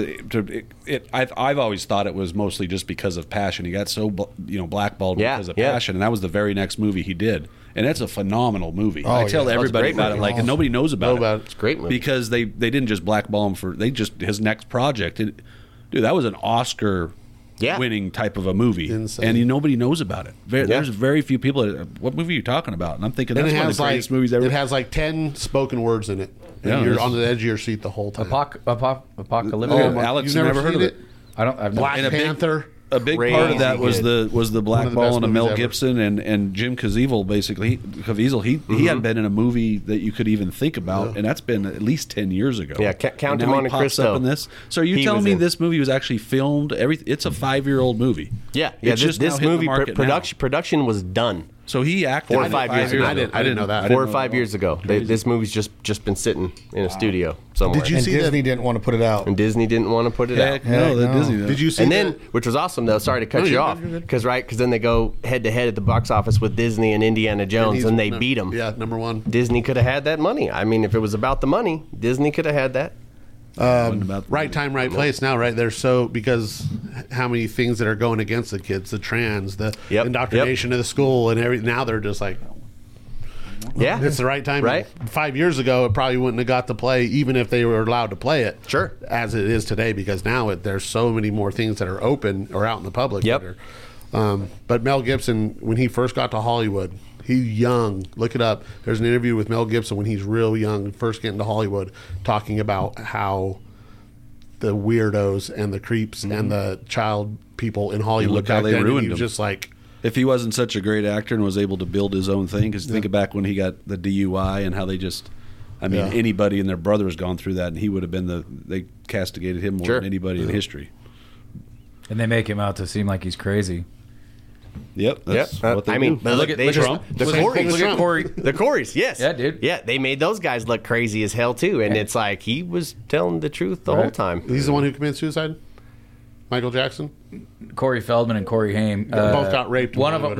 I've always thought it was mostly just because of Passion. He got so blackballed because of Passion, and that was the very next movie he did. And that's a phenomenal movie. Oh, I tell everybody about movie. It, like, and nobody knows about it. It's a great movie because they didn't just blackball him for his next project. And, dude, that was an Oscar. Yeah. Winning type of a movie. Insane. And nobody knows about it. There's very few people that, what movie are you talking about? And I'm thinking that's one of the greatest movies ever. It has 10 spoken words in it. And you're on the edge of your seat the whole time. Apocalypse. Oh, Alex, you've never heard of it? I've Black Panther. A big part of that was the blackball and Mel Gibson and Jim Caviezel. Basically, he hadn't been in a movie that you could even think about, and that's been at least 10 years ago. Yeah, Count of Monte Cristo. In this, so are you telling me this movie was actually filmed? It's a 5-year-old movie. Yeah. This movie production was done. So he acted 4 or 5 years ago. I didn't know that. 4 or 5 years ago. This movie's just been sitting in a studio somewhere. Did you see Disney didn't want to put it out. And Disney didn't want to put it out. No, Disney did. Did you see then, which was awesome, though. Sorry to cut you off. Because then they go head-to-head at the box office with Disney and Indiana Jones, and they beat them. Yeah, number one. Disney could have had that money. I mean, if it was about the money, Disney could have had that. Right time, right place now, right? They're so, because how many things that are going against the kids, the trans, the indoctrination of the school and everything. Now they're just like, it's the right time. Right? 5 years ago, it probably wouldn't have got to play, even if they were allowed to play it. Sure. As it is today, because now there's so many more things that are open or out in the public. Yep. But Mel Gibson, when he first got to Hollywood, he's young. Look it up. There's an interview with Mel Gibson when he's real young, first getting to Hollywood, talking about how the weirdos and the creeps and the child people in Hollywood look how they ruined him. Just like, if he wasn't such a great actor and was able to build his own thing, because think back when he got the DUI and how they just, anybody and their brother has gone through that, and he would have been they castigated him more than anybody in history. And they make him out to seem like he's crazy. Yep. That's what they do. But look at Trump. The Coreys, yes. Yeah, dude. Yeah, they made those guys look crazy as hell, too. And it's like he was telling the truth the whole time. He's the one who committed suicide? Michael Jackson? Corey Feldman and Corey Haim. Both got raped. One of them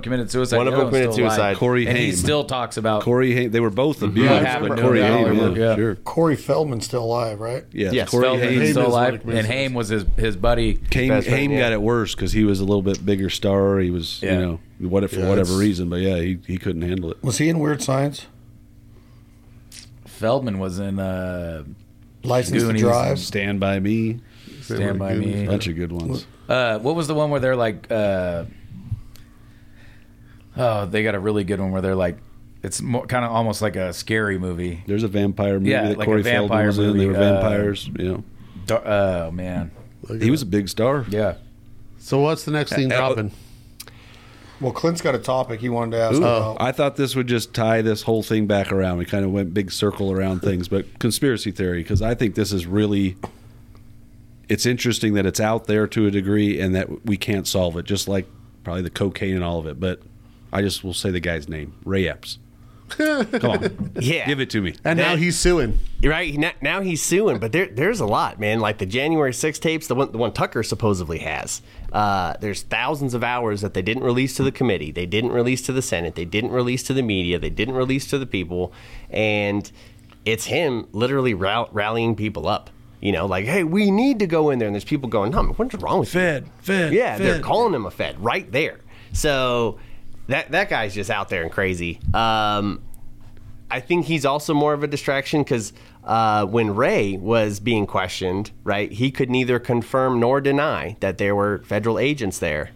committed suicide. One of them committed suicide. Corey Haim. And he still talks about Corey Haim. They were both abused. But Corey Haim. Sure. Corey Feldman's still alive, right? Yes. Corey Haim's still alive. And Haim was his buddy. Haim got it worse because he was a little bit bigger star. He was, for whatever reason. But he couldn't handle it. Was he in Weird Science? Feldman was in License to Drive. Stand By Me. Stand By Me. A bunch of good ones. What was the one where they're like, they got a really good one where they're like, it's kind of almost like a scary movie. There's a vampire movie that Corey Feldman was in. They were vampires. Oh, man. He was a big star. Yeah. So what's the next thing dropping? Well, Clint's got a topic he wanted to ask about. I thought this would just tie this whole thing back around. We kind of went big circle around things, but conspiracy theory, because I think this is really... It's interesting that it's out there to a degree and that we can't solve it, just like probably the cocaine and all of it. But I just will say the guy's name, Ray Epps. Come on. Yeah. Give it to me. And now he's suing. Right? Now he's suing. But there's a lot, man. Like the January 6th tapes, the one Tucker supposedly has. There's thousands of hours that they didn't release to the committee. They didn't release to the Senate. They didn't release to the media. They didn't release to the people. And it's him literally rallying people up. You know, like, hey, we need to go in there. And there's people going, no, what's wrong with Fed, you? Fed, yeah, Fed. They're calling him a Fed right there. So that guy's just out there and crazy. I think he's also more of a distraction because when Ray was being questioned, right, he could neither confirm nor deny that there were federal agents there.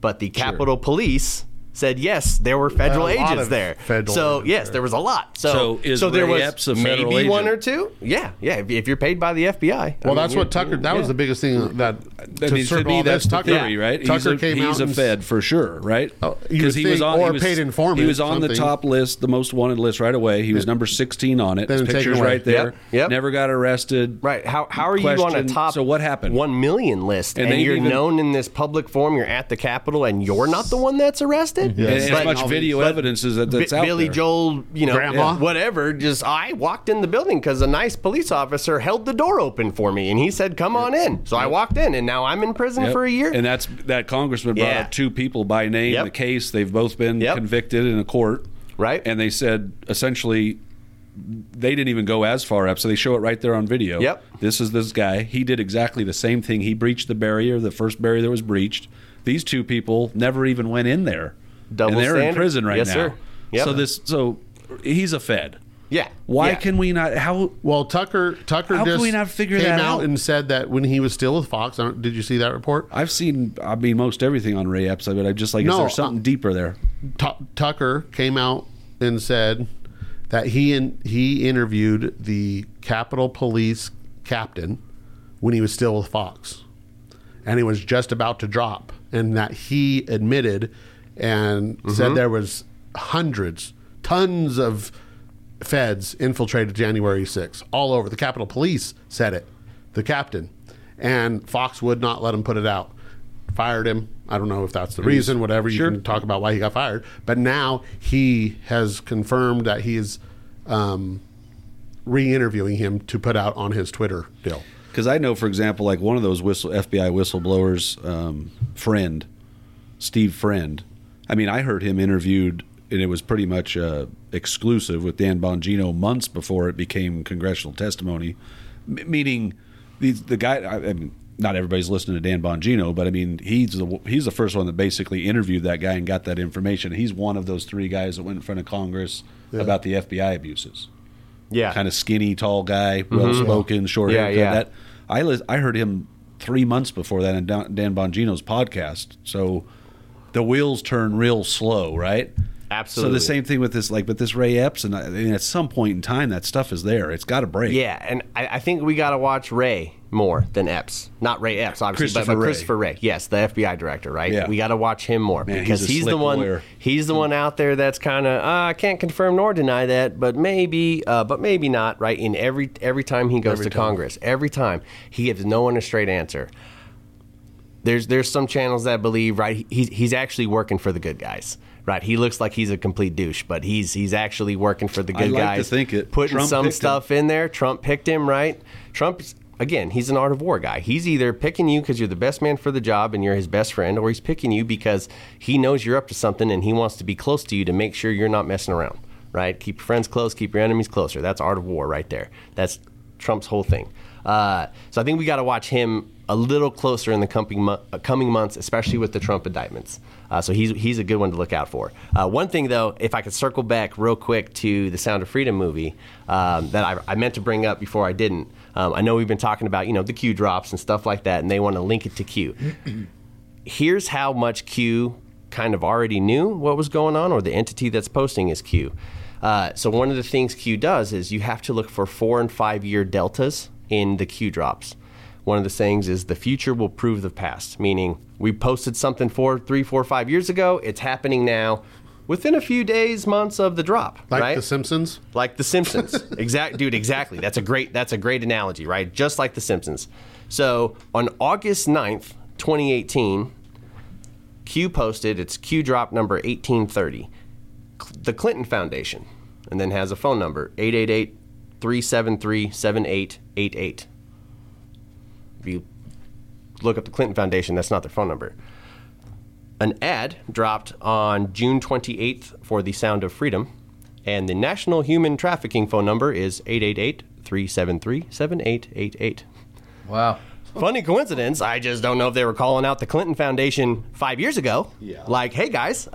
But the Capitol Police said, yes, there were federal agents there. So, yes, there was a lot. So there was maybe one or two. Yeah, yeah, if you're paid by the FBI. Well, that's what Tucker, that was the biggest thing that to me, that's Tucker, right? Tucker came out. He's a Fed for sure, right? Because he was on paid informant. He was on the top list, the most wanted list right away. He was number 16 on it. His picture's right there. Never got arrested. Right. How are you on a top 1 million list and you're known in this public forum, you're at the Capitol, and you're not the one that's arrested? Yes. And as much video evidence as that's out there. Billy Joel, you know, Grandma, whatever. Just I walked in the building because a nice police officer held the door open for me, and he said, "Come on in." So I walked in, and now I'm in prison for a year. And that congressman brought up two people by name in the case. They've both been convicted in a court, right? And they said essentially they didn't even go as far up, so they show it right there on video. Yep, this is this guy. He did exactly the same thing. He breached the barrier, the first barrier that was breached. These two people never even went in there. Double and they're standard. In prison right now. Sir. Yep. So he's a Fed. Yeah. Why can we not? How? Well, Tucker how just we not figure came that out and said that when he was still with Fox. Did you see that report? I've seen. I mean, most everything on Ray Epps. But I just like, is there something deeper there? Tucker came out and said that he interviewed the Capitol Police captain when he was still with Fox, and he was just about to drop, and that he admitted. And said there was hundreds, tons of feds infiltrated January 6th all over. The Capitol Police said it, the captain. And Fox would not let him put it out. Fired him. I don't know if that's the reason, whatever. You can talk about why he got fired. But now he has confirmed that he is re-interviewing him to put out on his Twitter deal. Because I know, for example, like one of those FBI whistleblowers, friend, Steve Friend, I mean, I heard him interviewed, and it was pretty much exclusive with Dan Bongino months before it became congressional testimony, meaning the guy, I mean, not everybody's listening to Dan Bongino, but I mean, he's the first one that basically interviewed that guy and got that information. He's one of those three guys that went in front of Congress about the FBI abuses. Yeah. Kind of skinny, tall guy, well-spoken, short haircut. Yeah. That, I heard him 3 months before that in Dan Bongino's podcast, so... The wheels turn real slow, right? Absolutely. So the same thing with this, like with this Ray Epps, and I mean, at some point in time, that stuff is there. It's got to break. Yeah, and I think we got to watch Ray more than Epps. Not Ray Epps, obviously, but Christopher Wray. Yes, the FBI director, right? Yeah. We got to watch him more, man, because he's the one. Lawyer. He's the one out there that's kind of I can't confirm nor deny that, but maybe not, right? In every time he goes to Congress, every time he gives no one a straight answer. There's some channels that believe, right, he's actually working for the good guys, right? He looks like he's a complete douche, but he's actually working for the good guys. To think it. Putting Trump some stuff in there. Trump picked him, right? Trump, again, he's an art of war guy. He's either picking you because you're the best man for the job and you're his best friend, or he's picking you because he knows you're up to something and he wants to be close to you to make sure you're not messing around, right? Keep your friends close, keep your enemies closer. That's art of war right there. That's Trump's whole thing. So I think we got to watch him a little closer in the coming months, especially with the Trump indictments. So he's a good one to look out for. One thing, though, if I could circle back real quick to the Sound of Freedom movie that I meant to bring up before I didn't. I know we've been talking about, you know, the Q drops and stuff like that, and they want to link it to Q. Here's how much Q kind of already knew what was going on, or the entity that's posting is Q. So one of the things Q does is you have to look for 4 and 5 year deltas in the Q drops. One of the sayings is the future will prove the past, meaning we posted something 3, 4, 5 years ago. It's happening now within a few days, months of the drop. Like right? The Simpsons? Like the Simpsons. Exactly. That's a great analogy, right? Just like the Simpsons. So on August 9th, 2018, Q posted its Q drop number 1830, the Clinton Foundation, and then has a phone number, 888-373-7888. If you look up the Clinton Foundation, that's not their phone number. An ad dropped on June 28th for the Sound of Freedom, and the National Human Trafficking phone number is 888-373-7888. Wow. Funny coincidence. I just don't know if they were calling out the Clinton Foundation 5 years ago. Yeah. Like, hey, guys,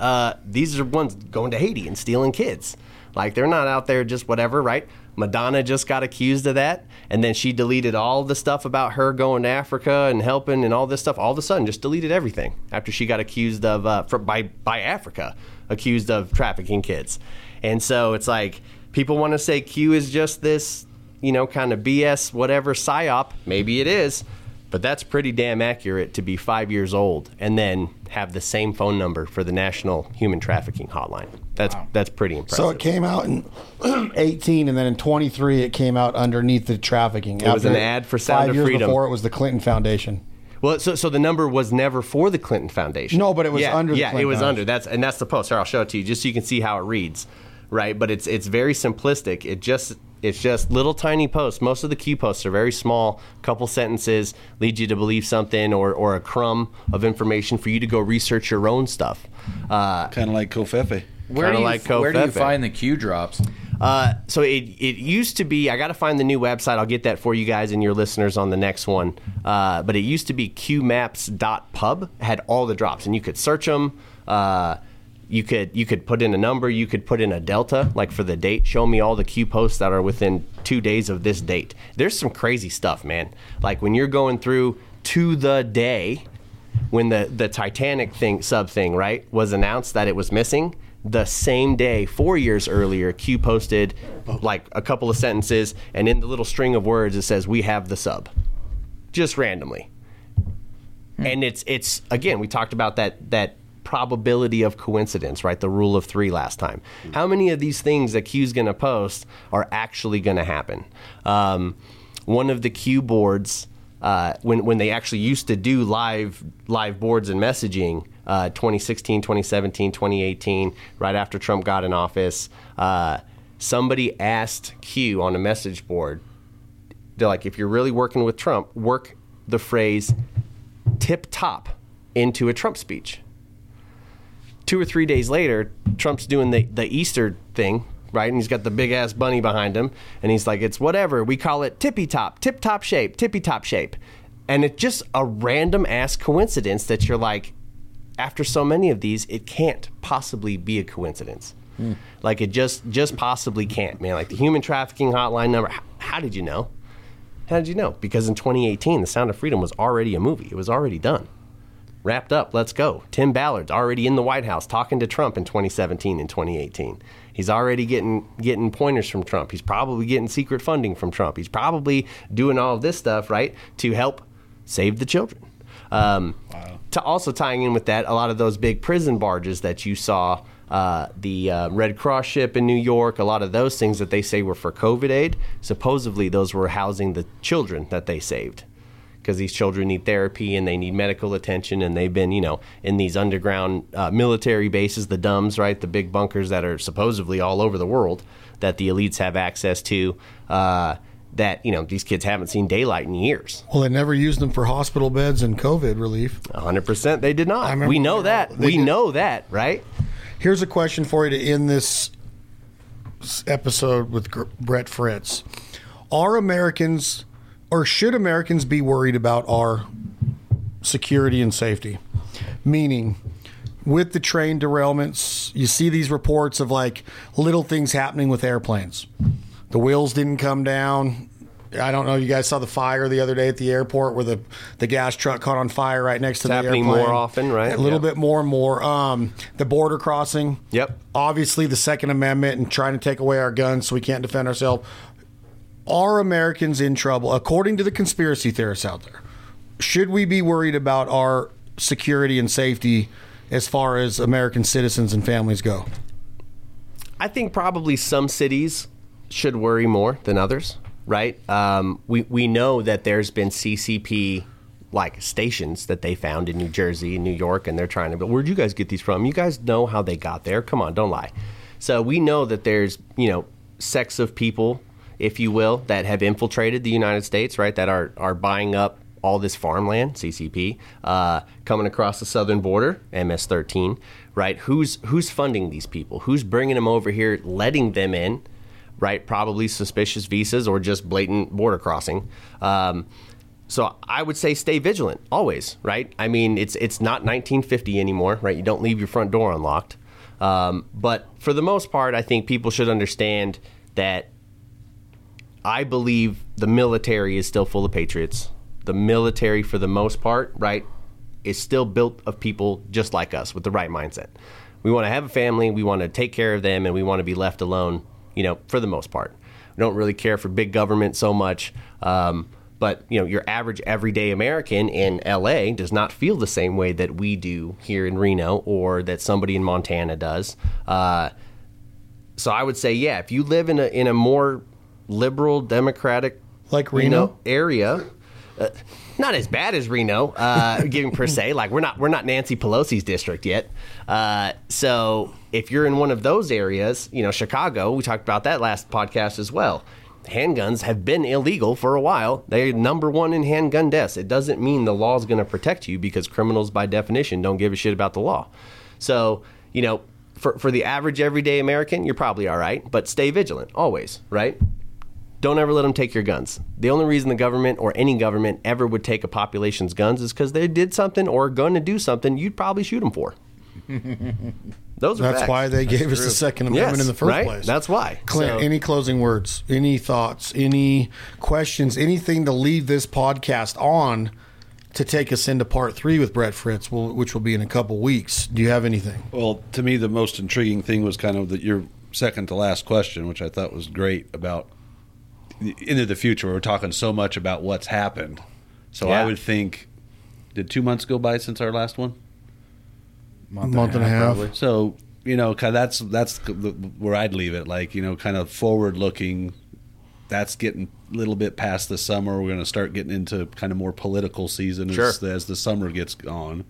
these are ones going to Haiti and stealing kids. Like, they're not out there just whatever, right? Madonna just got accused of that, and then she deleted all the stuff about her going to Africa and helping and all this stuff. All of a sudden, just deleted everything after she got accused of, by Africa, accused of trafficking kids. And so it's like people want to say Q is just this, you know, kind of BS, whatever, psyop. Maybe it is, but that's pretty damn accurate to be 5 years old and then have the same phone number for the National Human Trafficking Hotline. That's pretty impressive. So it came out in 18, and then in 23 it came out underneath the trafficking. It was an ad for Sound of Freedom. 5 years before it was the Clinton Foundation. Well, so the number was never for the Clinton Foundation. No, but it was under the Clinton Foundation. Yeah, it was under. That's the post. Here, I'll show it to you just so you can see how it reads, right? But it's very simplistic. It's just little tiny posts. Most of the Q posts are very small, couple sentences, lead you to believe something or a crumb of information for you to go research your own stuff. Kind of like Covfefe. Where do you find the Q drops? So it used to be, I got to find the new website. I'll get that for you guys and your listeners on the next one. But it used to be qmaps.pub. Had all the drops, and you could search them. You could put in a number. You could put in a delta, like for the date. Show me all the Q posts that are within 2 days of this date. There's some crazy stuff, man. Like when you're going through to the day when the Titanic thing, right, was announced that it was missing. The same day, 4 years earlier, Q posted like a couple of sentences, and in the little string of words, it says, "We have the sub," just randomly. And it's again, we talked about that probability of coincidence, right? The rule of three last time. How many of these things that Q's going to post are actually going to happen? One of the Q boards, when they actually used to do live boards and messaging. 2016, 2017, 2018, right after Trump got in office, somebody asked Q on a message board, they're like, if you're really working with Trump, work the phrase tip-top into a Trump speech. 2 or 3 days later, Trump's doing the Easter thing, right? And he's got the big-ass bunny behind him, and he's like, it's whatever. We call it tippy-top, tip-top shape, tippy-top shape. And it's just a random-ass coincidence that you're like, after so many of these, it can't possibly be a coincidence. Like, it just possibly can't, man. Like, the human trafficking hotline number, how did you know? How did you know? Because in 2018, The Sound of Freedom was already a movie. It was already done. Wrapped up. Let's go. Tim Ballard's already in the White House talking to Trump in 2017 and 2018. He's already getting pointers from Trump. He's probably getting secret funding from Trump. He's probably doing all of this stuff, right, to help save the children. Wow. To also tying in with that, a lot of those big prison barges that you saw, the Red Cross ship in New York, a lot of those things that they say were for COVID aid, supposedly those were housing the children that they saved, because these children need therapy and they need medical attention, and they've been, in these underground military bases, the dumbs, right, the big bunkers that are supposedly all over the world that the elites have access to, that, these kids haven't seen daylight in years. Well, they never used them for hospital beds and COVID relief. 100%. They did not. We know that. We know that, right? Here's a question for you to end this episode with Brett Fritz. Are Americans, or should Americans be worried about our security and safety? Meaning, with the train derailments, you see these reports of like little things happening with airplanes. The wheels didn't come down. I don't know. You guys saw the fire the other day at the airport where the gas truck caught on fire right next to the airplane. It's happening more often, right? A little bit more and more. The border crossing. Yep. Obviously, the Second Amendment and trying to take away our guns so we can't defend ourselves. Are Americans in trouble? According to the conspiracy theorists out there, should we be worried about our security and safety as far as American citizens and families go? I think probably some cities should worry more than others, right? We know that there's been CCP like stations that they found in New Jersey and New York, and they're trying to. But where'd you guys get these from? You guys know how they got there. Come on, don't lie. So we know that there's sects of people, if you will, that have infiltrated the United States, right? That are buying up all this farmland, CCP, coming across the southern border, MS-13, right? Who's funding these people? Who's bringing them over here? Letting them in? Right, probably suspicious visas or just blatant border crossing. So I would say stay vigilant always, right? I mean, it's not 1950 anymore, right? You don't leave your front door unlocked. But for the most part, I think people should understand that I believe the military is still full of patriots. The military, for the most part, right, is still built of people just like us with the right mindset. We want to have a family, we want to take care of them, and we want to be left alone, you know, for the most part. We don't really care for big government so much. But, you know, your average everyday American in L.A. does not feel the same way that we do here in Reno or that somebody in Montana does. So I would say, yeah, if you live in a more liberal, democratic, like Reno area, not as bad as Reno, giving per se. Like we're not Nancy Pelosi's district yet. So if you're in one of those areas, you know, Chicago, we talked about that last podcast as well. Handguns have been illegal for a while. They're number one in handgun deaths. It doesn't mean the law is going to protect you because criminals, by definition, don't give a shit about the law. So, you know, for the average everyday American, you're probably all right. But stay vigilant always, right? Don't ever let them take your guns. The only reason the government or any government ever would take a population's guns is because they did something or are going to do something you'd probably shoot them for. Those are That's facts. Why they That's gave true. Us the Second Amendment in the first right? place. That's why. Clint, any closing words, any thoughts, any questions, anything to leave this podcast on to take us into part 3 with Brett Fritz, which will be in a couple weeks? Do you have anything? Well, to me, the most intriguing thing was kind of your second to last question, which I thought was great about into the future. We're talking so much about what's happened. So yeah. I would think, did 2 months go by since our last one? Month and a half. So, you know, that's where I'd leave it. Like, you know, kind of forward looking. That's getting a little bit past the summer. We're going to start getting into kind of more political season sure. as the summer gets on.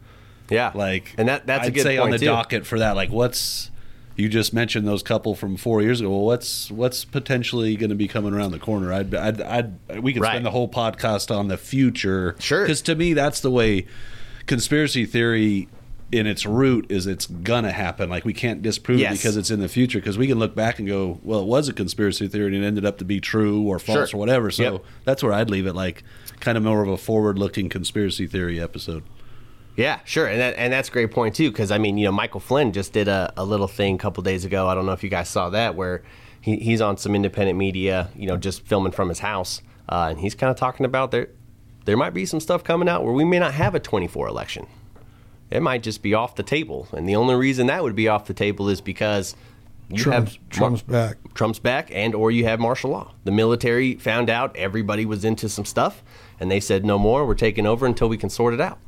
Yeah. Like, and that's I'd a good say point on the too. Docket for that. Like, you just mentioned those couple from 4 years ago. Well, what's potentially going to be coming around the corner? We could right. spend the whole podcast on the future. Sure. Because to me, that's the way conspiracy theory in its root is it's gonna happen. Like, we can't disprove yes. it because it's in the future, because we can look back and go, well, it was a conspiracy theory and it ended up to be true or false sure. or whatever. So yep. that's where I'd leave it, like kind of more of a forward-looking conspiracy theory episode. Yeah, sure. And that's a great point too, because I mean, you know, Michael Flynn just did a little thing a couple days ago. I don't know if you guys saw that, where he's on some independent media, you know, just filming from his house, and he's kind of talking about there might be some stuff coming out where we may not have a 2024 election. It might just be off the table. And the only reason that would be off the table is because you have Trump's back and or you have martial law. The military found out everybody was into some stuff, and they said, no more. We're taking over until we can sort it out,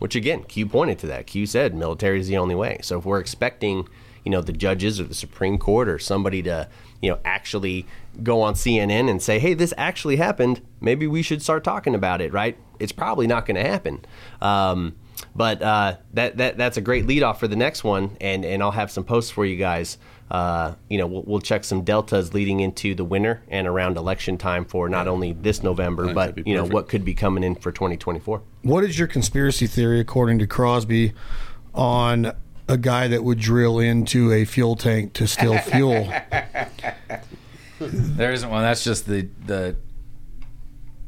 which, again, Q pointed to that. Q said military is the only way. So if we're expecting, you know, the judges or the Supreme Court or somebody to, you know, actually go on CNN and say, hey, this actually happened, maybe we should start talking about it, right? It's probably not going to happen. But that's a great lead-off for the next one, and I'll have some posts for you guys. You know, we'll check some deltas leading into the winter and around election time for not only this November, but, you know, what could be coming in for 2024. What is your conspiracy theory, according to Crosby, on a guy that would drill into a fuel tank to steal fuel? There isn't one. That's just the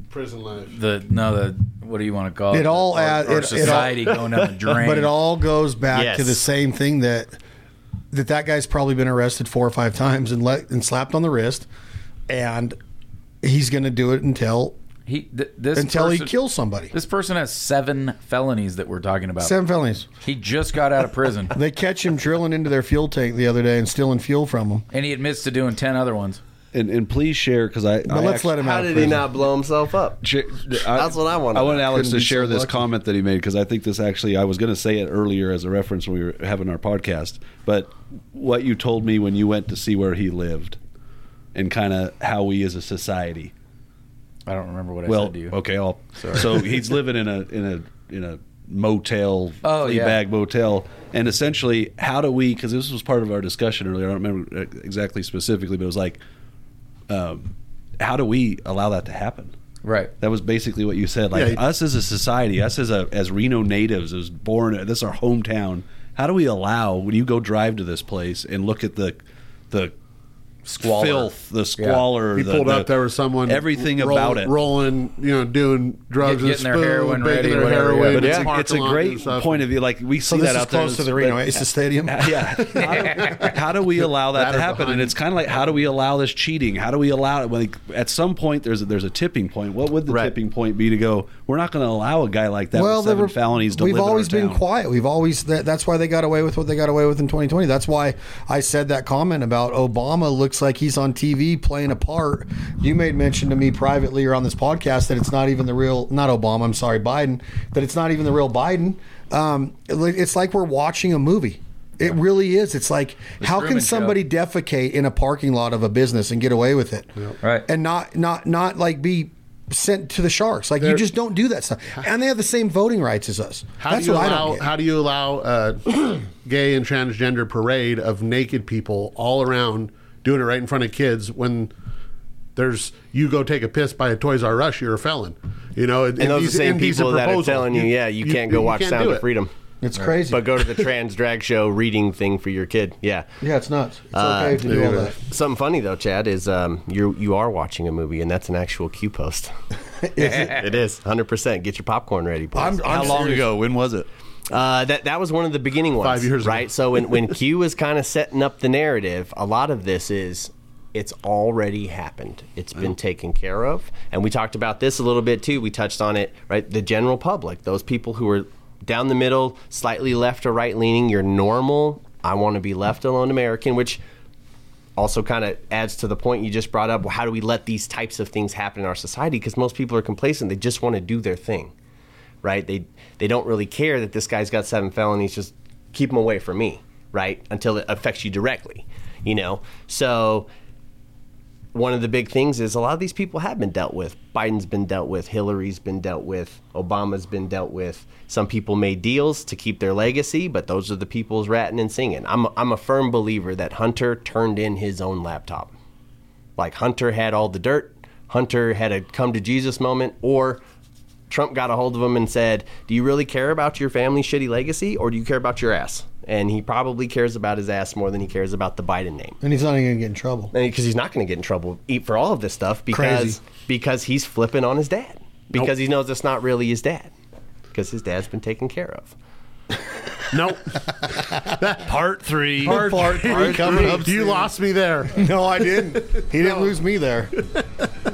prison life. What do you want to call it? Or society going down the drain. But it all goes back yes. to the same thing that guy's probably been arrested 4 or 5 times and slapped on the wrist, and he's going to do it until he kills somebody. This person has 7 felonies that we're talking about. 7 felonies. He just got out of prison. They catch him drilling into their fuel tank the other day and stealing fuel from them, and he admits to doing 10 other ones. And please share, because I. But I let's actually, let him out. How did he not blow himself up? That's what I want. I want Alex to share this comment that he made, because I think this actually. I was going to say it earlier as a reference when we were having our podcast, but what you told me when you went to see where he lived, and kind of how we as a society. I don't remember what I said to you. Okay, so he's living in a motel, bag motel, and essentially, how do we? Because this was part of our discussion earlier. I don't remember exactly specifically, but it was like. How do we allow that to happen? Right. That was basically what you said. Like us as a society, us as Reno natives, as born, this is our hometown. How do we allow, when you go drive to this place and look at the squalor. Filth, the squalor. Yeah. He pulled up. There was someone everything about it rolling, you know, doing drugs and spoon, their heroin ready. But it's a great point of view. Like we see that out there. Close to the Reno Aces Stadium. Yeah. How do we allow that to happen? And it's kind of like, how do we allow this cheating? How do we allow it? Like at some point, there's a tipping point. What would the tipping point be to go? We're not going to allow a guy like that with seven felonies to live in our town. We've always been quiet. That's why they got away with what they got away with in 2020. That's why I said that comment about Obama looks like he's on TV playing a part. You made mention to me privately or on this podcast that it's not even the real, not Obama, I'm sorry, Biden, that it's not even the real Biden. It's like we're watching a movie. It really is. It's like, how can somebody defecate in a parking lot of a business and get away with it? Yep. Right. And not like be sent to the sharks. Like, you just don't do that stuff. And they have the same voting rights as us. How do you allow a gay and transgender parade of naked people all around doing it right in front of kids when there's, you go take a piss by a Toys R Us, you're a felon. You know, and those are the same people that are telling you, you can't go watch Sound of Freedom. It's crazy. But go to the trans drag show reading thing for your kid. Yeah. Yeah, it's nuts. It's okay to do all that. Something funny, though, Chad, is you are watching a movie, and that's an actual Q post. It is, 100%. Get your popcorn ready, please. How long ago? When was it? That was one of the beginning ones. 5 years ago. Right? So when Q was kind of setting up the narrative, a lot of this is... it's already happened. It's been taken care of. And we talked about this a little bit, too. We touched on it, right? The general public, those people who are down the middle, slightly left or right leaning, your normal, I want to be left alone American, which also kind of adds to the point you just brought up. Well, how do we let these types of things happen in our society? Because most people are complacent. They just want to do their thing, right? They don't really care that this guy's got seven felonies. Just keep him away from me, right? Until it affects you directly, you know? So... one of the big things is a lot of these people have been dealt with. Biden's been dealt with. Hillary's been dealt with. Obama's been dealt with. Some people made deals to keep their legacy, but those are the people's ratting and singing. I'm a firm believer that Hunter turned in his own laptop. Like Hunter had all the dirt. Hunter had a come to Jesus moment, or Trump got a hold of him and said, do you really care about your family's shitty legacy, or do you care about your ass? And he probably cares about his ass more than he cares about the Biden name. And he's not even going to get in trouble. Because he's not going to get in trouble for all of this stuff because he's flipping on his dad. Because he knows it's not really his dad. Because his dad's been taken care of. Nope. Part 3. Part three coming up. You lost me there. No, I didn't. He didn't lose me there.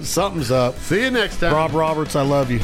Something's up. See you next time. Rob Roberts, I love you.